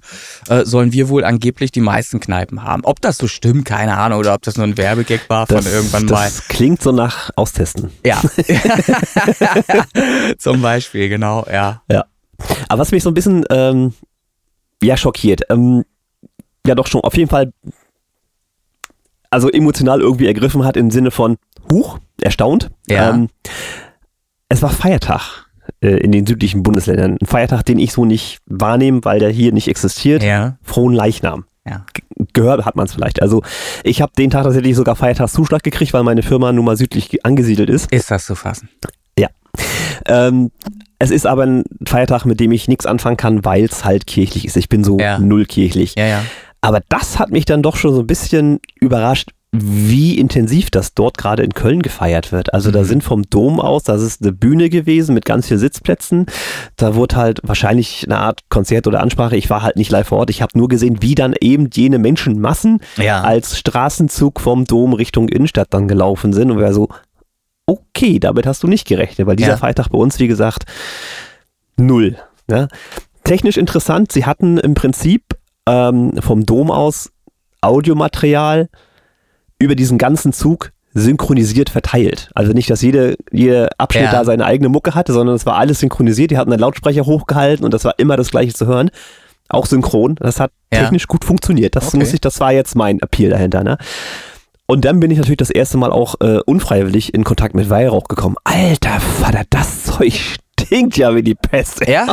sollen wir wohl angeblich die meisten Kneipen haben. Ob das so stimmt, keine Ahnung, oder ob das nur ein Werbegag war von irgendwann mal. Das klingt so nach Austesten. Ja. Zum Beispiel, genau, ja. Aber was mich so ein bisschen schockiert, doch schon auf jeden Fall, also emotional irgendwie ergriffen hat im Sinne von erstaunt. Ja. Es war Feiertag in den südlichen Bundesländern. Ein Feiertag, den ich so nicht wahrnehme, weil der hier nicht existiert. Ja. Frohen Leichnam. Ja. Gehört hat man es vielleicht. Also ich habe den Tag tatsächlich sogar Feiertagszuschlag gekriegt, weil meine Firma nun mal südlich angesiedelt ist. Ist das zu fassen? Ja. Es ist aber ein Feiertag, mit dem ich nichts anfangen kann, weil es halt kirchlich ist. Ich bin so null kirchlich. Ja. Aber das hat mich dann doch schon so ein bisschen überrascht, wie intensiv das dort gerade in Köln gefeiert wird. Also da sind vom Dom aus, das ist eine Bühne gewesen mit ganz vielen Sitzplätzen. Da wurde halt wahrscheinlich eine Art Konzert oder Ansprache. Ich war halt nicht live vor Ort. Ich habe nur gesehen, wie dann eben jene Menschenmassen als Straßenzug vom Dom Richtung Innenstadt dann gelaufen sind. Und wir so, okay, damit hast du nicht gerechnet, weil dieser Freitag bei uns, wie gesagt, null. Ne? Technisch interessant, sie hatten im Prinzip vom Dom aus Audiomaterial über diesen ganzen Zug synchronisiert verteilt. Also nicht, dass jeder Abschnitt da seine eigene Mucke hatte, sondern es war alles synchronisiert. Die hatten einen Lautsprecher hochgehalten und das war immer das Gleiche zu hören. Auch synchron. Das hat technisch gut funktioniert. Das war jetzt mein Appeal dahinter, ne? Und dann bin ich natürlich das erste Mal auch unfreiwillig in Kontakt mit Weihrauch gekommen. Alter Vater, das Zeug stinkt ja wie die Pest. Ja?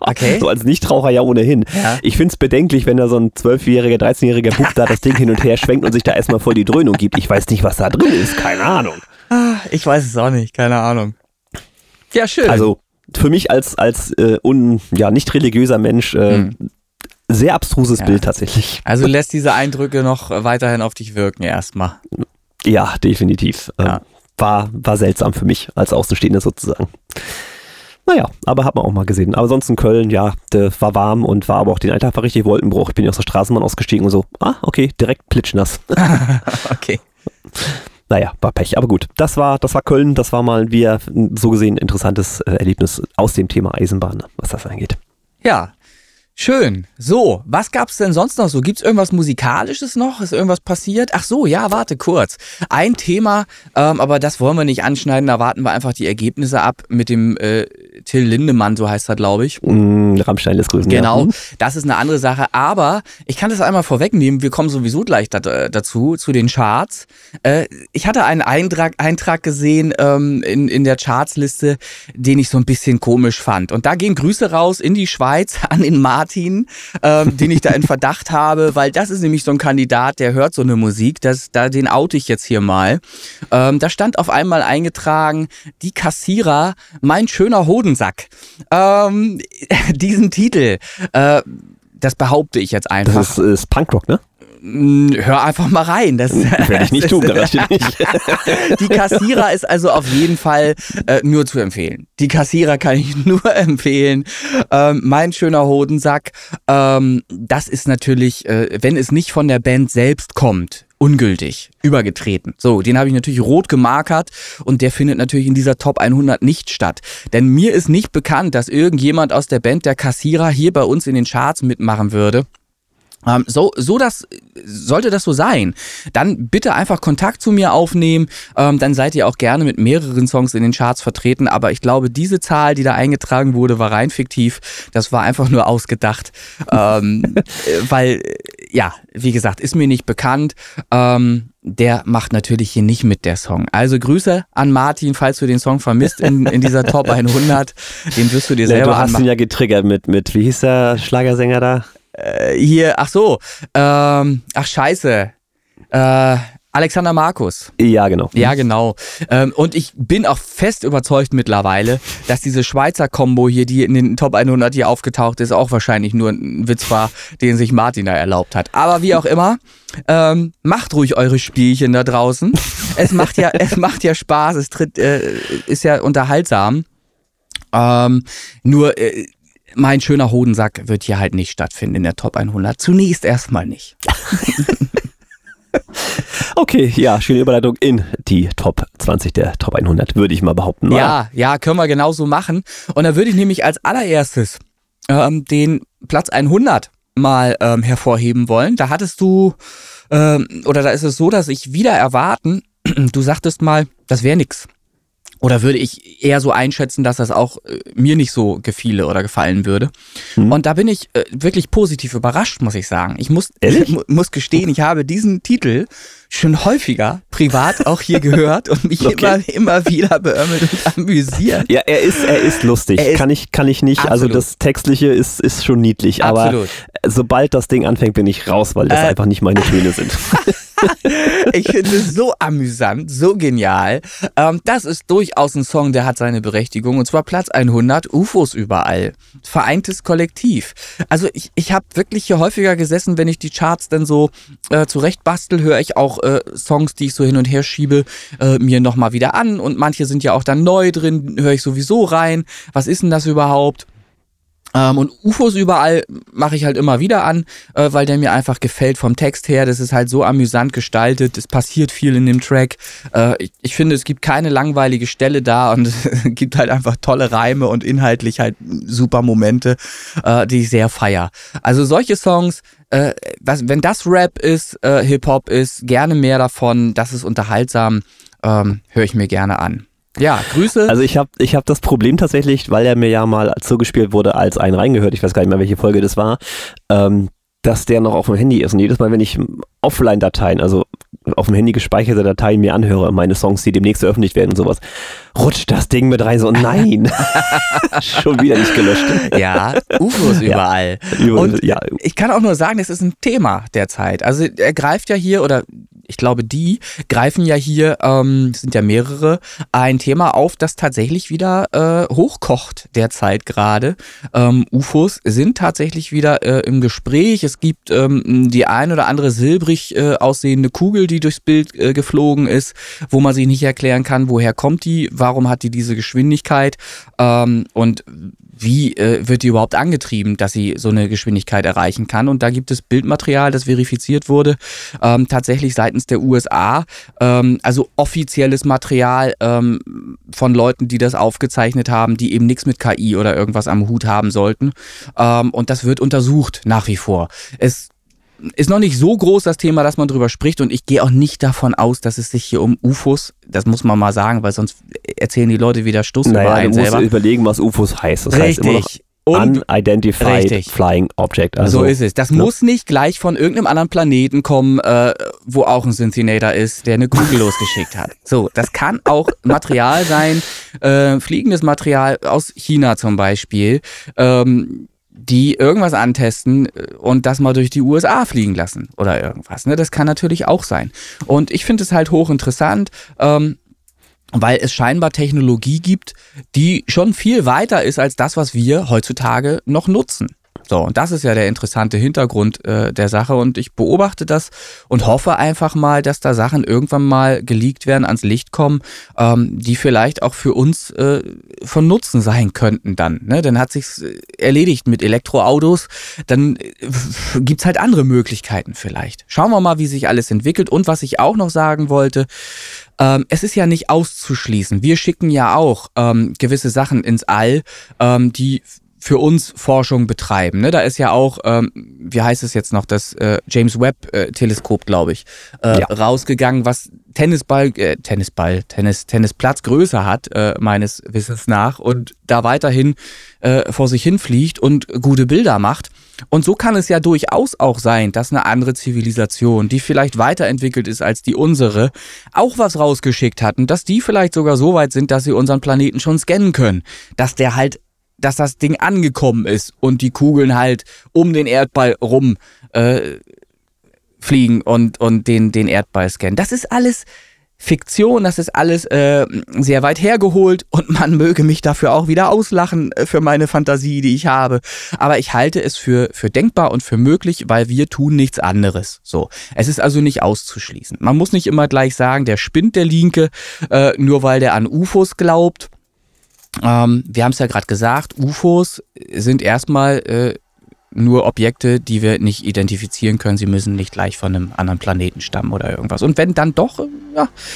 Okay. So als Nichtraucher ja ohnehin. Ja. Ich find's bedenklich, wenn da so ein 12-jähriger, 13-jähriger Bub da das Ding hin und her schwenkt und sich da erstmal voll die Dröhnung gibt. Ich weiß nicht, was da drin ist. Keine Ahnung. Ich weiß es auch nicht. Keine Ahnung. Ja, schön. Also für mich als nicht religiöser Mensch... Sehr abstruses Bild tatsächlich. Also lässt diese Eindrücke noch weiterhin auf dich wirken erstmal. Ja, definitiv. Ja. War seltsam für mich als Außenstehender sozusagen. Naja, aber hat man auch mal gesehen. Aber sonst in Köln, war warm und war aber auch den Alltag war richtig Wolkenbruch. Ich bin ja aus der Straßenbahn ausgestiegen und so, okay, direkt plitschnass. Okay. Naja, war Pech. Aber gut, das war Köln. Das war mal wieder so gesehen ein interessantes Erlebnis aus dem Thema Eisenbahn, was das angeht. Ja, schön. So, was gab's denn sonst noch so? Gibt's irgendwas Musikalisches noch? Ist irgendwas passiert? Ach so, ja, warte kurz. Ein Thema, aber das wollen wir nicht anschneiden, da warten wir einfach die Ergebnisse ab mit dem Till Lindemann, so heißt er, glaube ich. Rammstein lässt grüßen. Genau, das ist eine andere Sache, aber ich kann das einmal vorwegnehmen, wir kommen sowieso gleich dazu, zu den Charts. Ich hatte einen Eintrag gesehen in der Chartsliste, den ich so ein bisschen komisch fand. Und da gehen Grüße raus in die Schweiz an den Martin, den ich da in Verdacht habe, weil das ist nämlich so ein Kandidat, der hört so eine Musik, den oute ich jetzt hier mal. Da stand auf einmal eingetragen, Die Kassierer, mein schöner Hodensack. Diesen Titel, das behaupte ich jetzt einfach. Das ist Punkrock, ne? Hör einfach mal rein. Das werde ich nicht tun, garantiert nicht. Die Kassierer ist also auf jeden Fall nur zu empfehlen. Die Kassierer kann ich nur empfehlen. Mein schöner Hodensack. Das ist natürlich, wenn es nicht von der Band selbst kommt, ungültig, übergetreten. So, den habe ich natürlich rot gemarkert und der findet natürlich in dieser Top 100 nicht statt. Denn mir ist nicht bekannt, dass irgendjemand aus der Band der Kassierer hier bei uns in den Charts mitmachen würde. Sollte das so sein, dann bitte einfach Kontakt zu mir aufnehmen, dann seid ihr auch gerne mit mehreren Songs in den Charts vertreten, aber ich glaube, diese Zahl, die da eingetragen wurde, war rein fiktiv, das war einfach nur ausgedacht, weil, ja, wie gesagt, ist mir nicht bekannt, der macht natürlich hier nicht mit, der Song. Also Grüße an Martin, falls du den Song vermisst in dieser Top 100, den wirst du dir selber anmachen. Du hast ihn ja getriggert mit wie hieß der Schlagersänger da? Alexander Markus. Ja, genau. Ja, genau. Und ich bin auch fest überzeugt mittlerweile, dass diese Schweizer Combo hier, die in den Top 100 hier aufgetaucht ist, auch wahrscheinlich nur ein Witz war, den sich Martin da erlaubt hat. Aber wie auch immer, macht ruhig eure Spielchen da draußen. Es macht ja Spaß, ist ja unterhaltsam. Mein schöner Hodensack wird hier halt nicht stattfinden in der Top 100. Zunächst erstmal nicht. Okay, ja, schöne Überleitung in die Top 20 der Top 100, würde ich mal behaupten. Ja, können wir genauso machen. Und da würde ich nämlich als allererstes den Platz 100 mal hervorheben wollen. Da hattest du, oder da ist es so, dass ich wieder erwarten, du sagtest mal, das wäre nix. Oder würde ich eher so einschätzen, dass das auch mir nicht so gefiele oder gefallen würde. Mhm. Und da bin ich wirklich positiv überrascht, muss ich sagen. Ich muss gestehen, ich habe diesen Titel schon häufiger privat auch hier gehört und mich immer wieder beömmelt und amüsiert. Ja, er ist lustig. Kann ich nicht. Absolut. Also das Textliche ist schon niedlich. Absolut. Aber sobald das Ding anfängt, bin ich raus, weil das einfach nicht meine Töne sind. Ich finde es so amüsant, so genial. Das ist durchaus ein Song, der hat seine Berechtigung. Und zwar Platz 100, UFOs überall. Vereintes Kollektiv. Also ich habe wirklich hier häufiger gesessen, wenn ich die Charts dann so zurechtbastel, höre ich auch Songs, die ich so hin und her schiebe, mir nochmal wieder an. Und manche sind ja auch dann neu drin, höre ich sowieso rein. Was ist denn das überhaupt? Und UFOs überall mache ich halt immer wieder an, weil der mir einfach gefällt vom Text her. Das ist halt so amüsant gestaltet. Es passiert viel in dem Track. Ich finde, es gibt keine langweilige Stelle da und es gibt halt einfach tolle Reime und inhaltlich halt super Momente, die ich sehr feier. Also solche Songs, wenn das Rap ist, Hip-Hop ist, gerne mehr davon. Das ist unterhaltsam, höre ich mir gerne an. Ja, Grüße. Also ich hab das Problem tatsächlich, weil er mir ja mal zugespielt wurde, als einen reingehört, ich weiß gar nicht mehr, welche Folge das war, dass der noch auf dem Handy ist. Und jedes Mal, wenn ich Offline-Dateien, also auf dem Handy gespeicherte Dateien mir anhöre, meine Songs, die demnächst veröffentlicht werden und sowas, rutscht das Ding mit rein, so nein, schon wieder nicht gelöscht. Ja, UFOs überall. Ja, und ja. Ich kann auch nur sagen, das ist ein Thema derzeit. Also er greift ja hier, oder ich glaube, die greifen ja hier, sind ja mehrere, ein Thema auf, das tatsächlich wieder hochkocht derzeit gerade. UFOs sind tatsächlich wieder im Gespräch. Es gibt die ein oder andere silbrig aussehende Kugel, die durchs Bild geflogen ist, wo man sich nicht erklären kann, woher kommt die, warum hat die diese Geschwindigkeit und wie wird die überhaupt angetrieben, dass sie so eine Geschwindigkeit erreichen kann. Und da gibt es Bildmaterial, das verifiziert wurde, tatsächlich seitens der USA, also offizielles Material von Leuten, die das aufgezeichnet haben, die eben nichts mit KI oder irgendwas am Hut haben sollten. Und das wird untersucht nach wie vor. Es ist noch nicht so groß das Thema, dass man drüber spricht und ich gehe auch nicht davon aus, dass es sich hier um UFOs, das muss man mal sagen, weil sonst erzählen die Leute wieder Stuss über einen selber. Du musst überlegen, was UFOs heißt. Das heißt immer noch Unidentified Flying Object. Also, so ist es. Das muss nicht gleich von irgendeinem anderen Planeten kommen, wo auch ein Synthinator ist, der eine Kugel losgeschickt hat. So, das kann auch Material sein, fliegendes Material aus China zum Beispiel, die irgendwas antesten und das mal durch die USA fliegen lassen oder irgendwas. Ne? Das kann natürlich auch sein. Und ich finde es halt hochinteressant, weil es scheinbar Technologie gibt, die schon viel weiter ist als das, was wir heutzutage noch nutzen. So, und das ist ja der interessante Hintergrund der Sache, und ich beobachte das und hoffe einfach mal, dass da Sachen irgendwann mal geleakt werden, ans Licht kommen, die vielleicht auch für uns von Nutzen sein könnten dann. Ne? Dann hat sich's erledigt mit Elektroautos, dann gibt's halt andere Möglichkeiten vielleicht. Schauen wir mal, wie sich alles entwickelt, und was ich auch noch sagen wollte, es ist ja nicht auszuschließen. Wir schicken ja auch gewisse Sachen ins All, die für uns Forschung betreiben. Ne? Da ist ja auch, wie heißt es jetzt noch, das James-Webb-Teleskop, glaube ich, rausgegangen, was Tennisplatz größer hat, meines Wissens nach, und da weiterhin vor sich hin fliegt und gute Bilder macht. Und so kann es ja durchaus auch sein, dass eine andere Zivilisation, die vielleicht weiterentwickelt ist als die unsere, auch was rausgeschickt hat, und dass die vielleicht sogar so weit sind, dass sie unseren Planeten schon scannen können. Dass das Ding angekommen ist und die Kugeln halt um den Erdball rum fliegen und den Erdball scannen. Das ist alles Fiktion, das ist alles sehr weit hergeholt, und man möge mich dafür auch wieder auslachen für meine Fantasie, die ich habe. Aber ich halte es für denkbar und für möglich, weil wir tun nichts anderes. So, es ist also nicht auszuschließen. Man muss nicht immer gleich sagen, der spinnt, der Linke, nur weil der an UFOs glaubt. Wir haben es ja gerade gesagt, UFOs sind erstmal nur Objekte, die wir nicht identifizieren können. Sie müssen nicht gleich von einem anderen Planeten stammen oder irgendwas. Und wenn dann doch,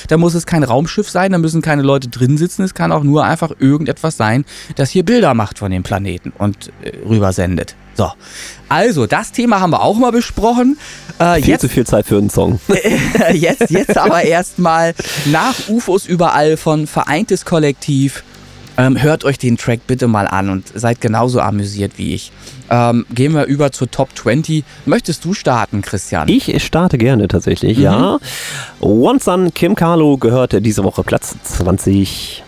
dann muss es kein Raumschiff sein, da müssen keine Leute drin sitzen. Es kann auch nur einfach irgendetwas sein, das hier Bilder macht von dem Planeten und rübersendet. So, also das Thema haben wir auch mal besprochen. Viel zu viel Zeit für einen Song. Jetzt aber erstmal nach UFOs überall von Vereintes Kollektiv. Hört euch den Track bitte mal an und seid genauso amüsiert wie ich. Gehen wir über zur Top 20. Möchtest du starten, Christian? Ich starte gerne tatsächlich, ja. One Sun, Kim Carlo, gehört diese Woche Platz 20.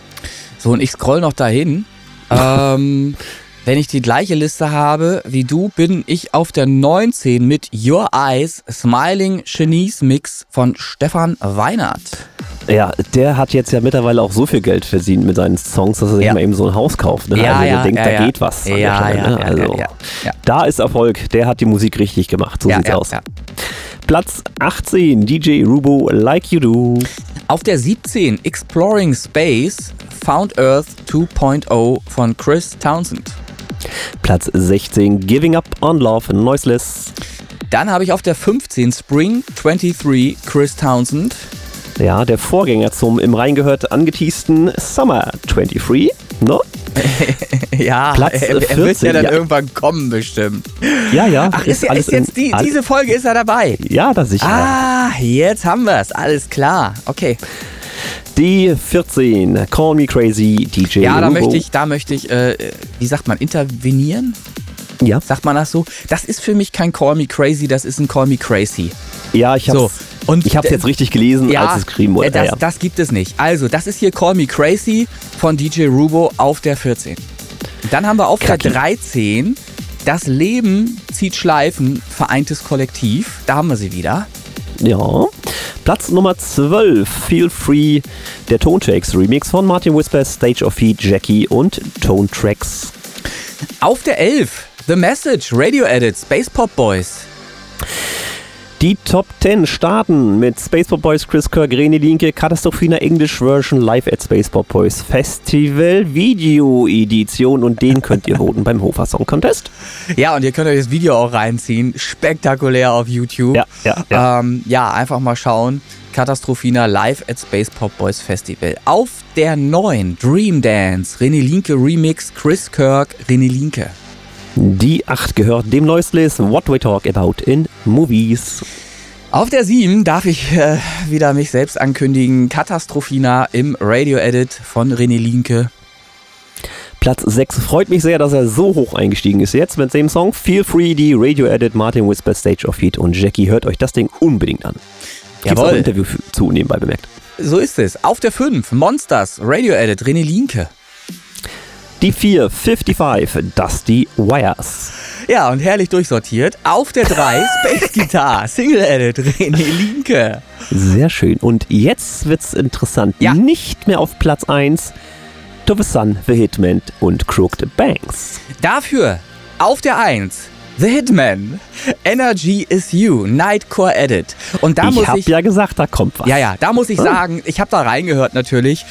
So, und ich scroll noch dahin. Wenn ich die gleiche Liste habe wie du, bin ich auf der 19 mit Your Eyes, Smiling Chinese Mix von Stefan Weinert. Ja, der hat jetzt ja mittlerweile auch so viel Geld verdient mit seinen Songs, dass er sich mal eben so ein Haus kauft. Ne? Ja, also der denkt, da geht was. Da ist Erfolg. Der hat die Musik richtig gemacht. So sieht's aus. Ja. Platz 18, DJ Rubo, Like You Do. Auf der 17, Exploring Space, Found Earth 2.0 von Chris Townsend. Platz 16, Giving Up on Love, Noiseless. Dann habe ich auf der 15, Spring 23, Chris Townsend. Ja, der Vorgänger zum im Reingehört angeteasten Summer 23, ne? Ja, Platz 14, er wird ja dann irgendwann kommen bestimmt. Ja. Ach, diese Folge ist er dabei? Ja, das sicher. Ah, jetzt haben wir es, alles klar, okay. Die 14, Call Me Crazy, DJ Rubo. Ja, da möchte ich, wie sagt man, intervenieren? Ja. Sagt man das so? Das ist für mich kein Call Me Crazy, das ist ein Call Me Crazy. Ja, ich hab's. So. Und ich habe es jetzt richtig gelesen, als es geschrieben wurde. Das gibt es nicht. Also, das ist hier Call Me Crazy von DJ Rubo auf der 14. Dann haben wir auf der 13 Das Leben zieht Schleifen, Vereintes Kollektiv. Da haben wir sie wieder. Ja. Platz Nummer 12, Feel Free, der Tone Tracks Remix von Martin Whisper, Stage of Heat, Jackie und Tone Tracks. Auf der 11, The Message, Radio Edit, Space Pop Boys. Die Top 10 starten mit Space Pop Boys, Chris Kirk, René Linke, Katastrophina English Version, Live at Space Pop Boys Festival Video Edition, und den könnt ihr voten beim Hofa Song Contest. Ja, und ihr könnt euch das Video auch reinziehen, spektakulär auf YouTube. Ja. Einfach mal schauen. Katastrophina Live at Space Pop Boys Festival. Auf der 9, Dream Dance, René Linke Remix, Chris Kirk, René Linke. Die 8 gehört dem Noiseless, What We Talk About in Movies. Auf der 7 darf ich wieder mich selbst ankündigen, Katastrophina im Radio-Edit von René Linke. Platz 6, freut mich sehr, dass er so hoch eingestiegen ist jetzt mit dem Song. Feel Free, die Radio-Edit, Martin Whisper, Stage of Heat und Jackie. Hört euch das Ding unbedingt an. Gibt's auch ein Interview zu, nebenbei bemerkt. So ist es. Auf der 5, Monsters, Radio-Edit, René Linke. Die 4, 55, Dusty Wires. Ja, und herrlich durchsortiert. Auf der 3, Space Guitar, Single Edit, René Linke. Sehr schön. Und jetzt wird's interessant. Ja. Nicht mehr auf Platz 1, To The Sun, The Hitman und Crooked Banks. Dafür auf der 1, The Hitman, Energy is You, Nightcore Edit. Und da ich habe ja gesagt, da kommt was. Ja, da muss ich sagen, ich habe da reingehört natürlich.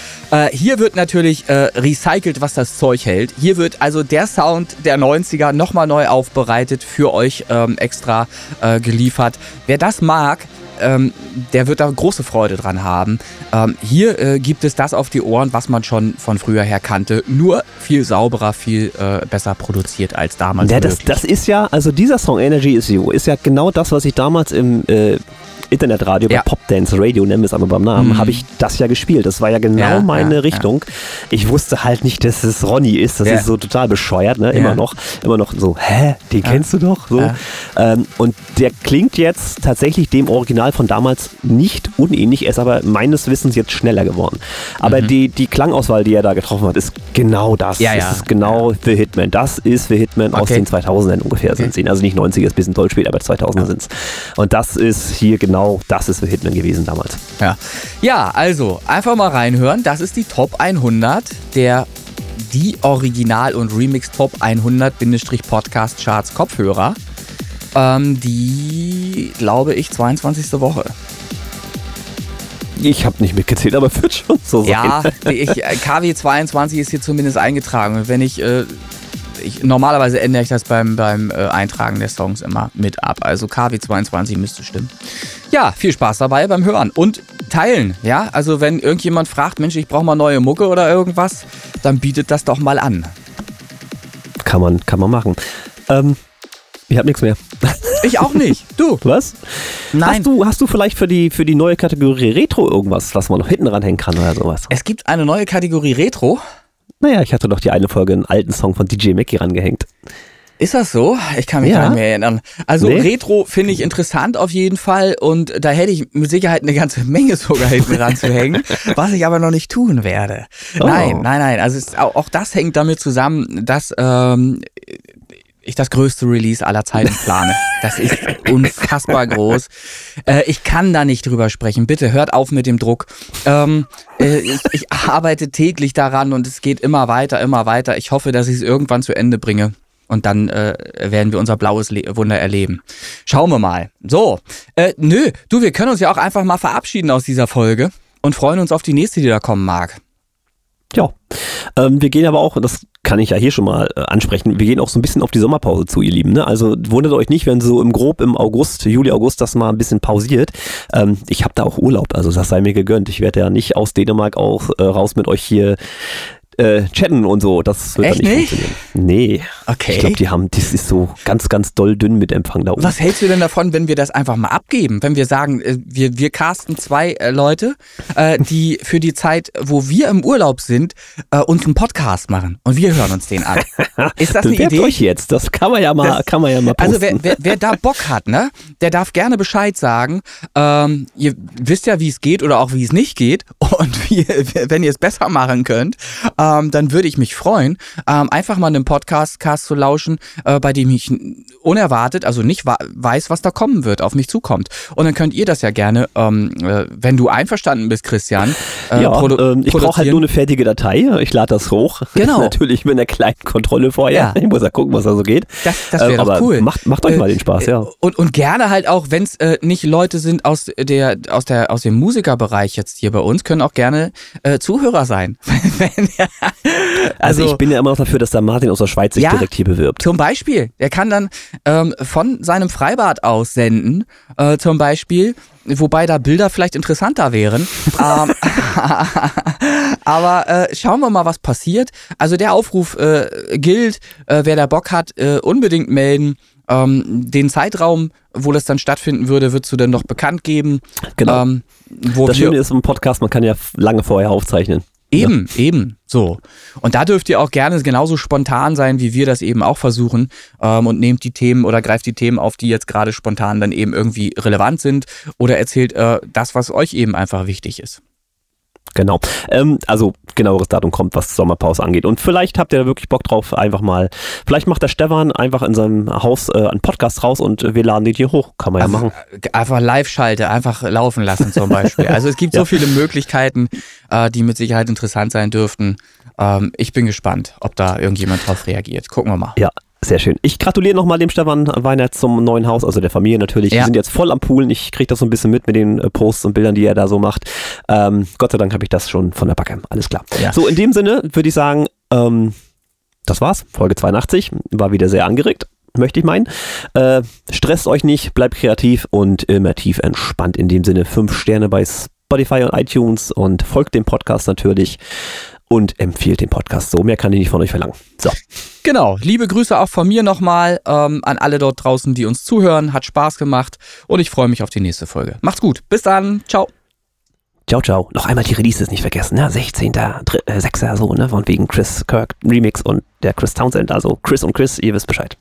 Hier wird natürlich recycelt, was das Zeug hält. Hier wird also der Sound der 90er nochmal neu aufbereitet, für euch extra geliefert. Wer das mag, der wird da große Freude dran haben. Hier gibt es das auf die Ohren, was man schon von früher her kannte, nur viel sauberer, viel besser produziert als damals. Ja, das ist ja, also dieser Song Energy Is You ist ja genau das, was ich damals im Internetradio, bei Popdance Radio, nennen wir es aber beim Namen, habe ich das ja gespielt. Das war ja genau meine Richtung. Ja. Ich wusste halt nicht, dass es Ronny ist. Das ist so total bescheuert, ne? Immer noch so, den kennst du doch? So. Ja. Und der klingt jetzt tatsächlich dem Original von damals nicht unähnlich. Er ist aber meines Wissens jetzt schneller geworden. Aber die Klangauswahl, die er da getroffen hat, ist genau das. Ja, das ist genau The Hitman. Das ist The Hitman aus den 2000ern ungefähr. Okay. Also nicht 90er, ist ein bisschen doll spät, aber 2000er sind es. Und das ist hier genau das ist The Hitman gewesen damals. Ja, also einfach mal reinhören. Das ist die Top 100 die Original- und Remix Top 100-Podcast-Charts Kopfhörer. Die, glaube ich, 22. Woche. Ich habe nicht mitgezählt, aber wird schon so sein. Ja, KW 22 ist hier zumindest eingetragen. Und wenn ich normalerweise ändere ich das beim Eintragen der Songs immer mit ab. Also KW 22 müsste stimmen. Ja, viel Spaß dabei beim Hören und Teilen. Ja, also wenn irgendjemand fragt, Mensch, ich brauche mal neue Mucke oder irgendwas, dann bietet das doch mal an. Kann man machen. Ich habe nichts mehr. Ich auch nicht. Du. Was? Nein. Hast du vielleicht für die neue Kategorie Retro irgendwas, was man noch hinten ranhängen kann oder sowas? Es gibt eine neue Kategorie Retro. Naja, ich hatte doch die eine Folge einen alten Song von DJ Mackie rangehängt. Ist das so? Ich kann mich gar nicht mehr erinnern. Also Retro finde ich interessant auf jeden Fall und da hätte ich mit Sicherheit eine ganze Menge sogar hinten dran zu hängen, was ich aber noch nicht tun werde. Oh. Nein. Also auch das hängt damit zusammen, dass ich das größte Release aller Zeiten plane. Das ist unfassbar groß. Ich kann da nicht drüber sprechen. Bitte hört auf mit dem Druck. Ich arbeite täglich daran und es geht immer weiter. Ich hoffe, dass ich es irgendwann zu Ende bringe. Und dann werden wir unser blaues Wunder erleben. Schauen wir mal. So, wir können uns ja auch einfach mal verabschieden aus dieser Folge und freuen uns auf die nächste, die da kommen mag. Ja, wir gehen aber auch, das kann ich ja hier schon mal ansprechen, wir gehen auch so ein bisschen auf die Sommerpause zu, ihr Lieben. Ne? Also wundert euch nicht, wenn so im Juli, August das mal ein bisschen pausiert. Ich habe da auch Urlaub, also das sei mir gegönnt. Ich werde ja nicht aus Dänemark auch raus mit euch hier chatten und so, das wird echt dann nicht funktionieren. Nee, okay. Ich glaube, das ist so ganz, ganz doll dünn mit Empfang da oben. Was hältst du denn davon, wenn wir das einfach mal abgeben? Wenn wir sagen, wir casten zwei Leute, die für die Zeit, wo wir im Urlaub sind, uns einen Podcast machen und wir hören uns den an. Ist das eine Idee? Euch jetzt, das kann man ja mal posten. Also wer da Bock hat, ne, der darf gerne Bescheid sagen. Ihr wisst ja, wie es geht oder auch wie es nicht geht und wenn ihr es besser machen könnt, dann würde ich mich freuen, einfach mal einen Podcast zu lauschen, bei dem ich unerwartet, also nicht weiß, was da kommen wird, auf mich zukommt. Und dann könnt ihr das ja gerne, wenn du einverstanden bist, Christian, ich brauche halt nur eine fertige Datei, ich lade das hoch. Genau. Natürlich mit einer kleinen Kontrolle vorher. Ja. Ich muss ja gucken, was da so geht. Das wäre doch cool. Macht euch mal den Spaß, ja. Und gerne halt auch, wenn es nicht Leute sind aus dem Musikerbereich jetzt hier bei uns, können auch gerne Zuhörer sein. Also ich bin ja immer noch dafür, dass der Martin aus der Schweiz sich direkt hier bewirbt. Zum Beispiel, er kann dann von seinem Freibad aus senden, zum Beispiel, wobei da Bilder vielleicht interessanter wären. Aber schauen wir mal, was passiert. Also der Aufruf gilt, wer da Bock hat, unbedingt melden. Den Zeitraum, wo das dann stattfinden würde, würdest du dann noch bekannt geben. Genau. Das Schöne ist im Podcast, man kann ja lange vorher aufzeichnen. Eben, so. Und da dürft ihr auch gerne genauso spontan sein, wie wir das eben auch versuchen, und nehmt die Themen oder greift die Themen auf, die jetzt gerade spontan dann eben irgendwie relevant sind oder erzählt das, was euch eben einfach wichtig ist. Genau. Also genaueres Datum kommt, was Sommerpause angeht. Und vielleicht habt ihr da wirklich Bock drauf, einfach mal. Vielleicht macht der Stefan einfach in seinem Haus einen Podcast raus und wir laden den hier hoch. Kann man ja machen. Einfach Live-Schalte, einfach laufen lassen zum Beispiel. Also es gibt so viele Möglichkeiten, die mit Sicherheit interessant sein dürften. Ich bin gespannt, ob da irgendjemand drauf reagiert. Gucken wir mal. Ja. Sehr schön. Ich gratuliere nochmal dem Stefan Weiner zum neuen Haus, also der Familie natürlich. Ja. Die sind jetzt voll am Poolen. Ich kriege das so ein bisschen mit den Posts und Bildern, die er da so macht. Gott sei Dank habe ich das schon von der Backe. Alles klar. Ja. So, in dem Sinne würde ich sagen, das war's. Folge 82. War wieder sehr angeregt, möchte ich meinen. Stresst euch nicht, bleibt kreativ und immer tief entspannt. In dem Sinne 5 Sterne bei Spotify und iTunes und folgt dem Podcast natürlich. Und empfiehlt den Podcast. So, mehr kann ich nicht von euch verlangen. So. Genau. Liebe Grüße auch von mir nochmal an alle dort draußen, die uns zuhören. Hat Spaß gemacht und ich freue mich auf die nächste Folge. Macht's gut. Bis dann. Ciao. Ciao, ciao. Noch einmal die Releases nicht vergessen, ne? 16.06. So, ne? Von wegen Chris Kirk Remix und der Chris Townsend. Also Chris und Chris, ihr wisst Bescheid.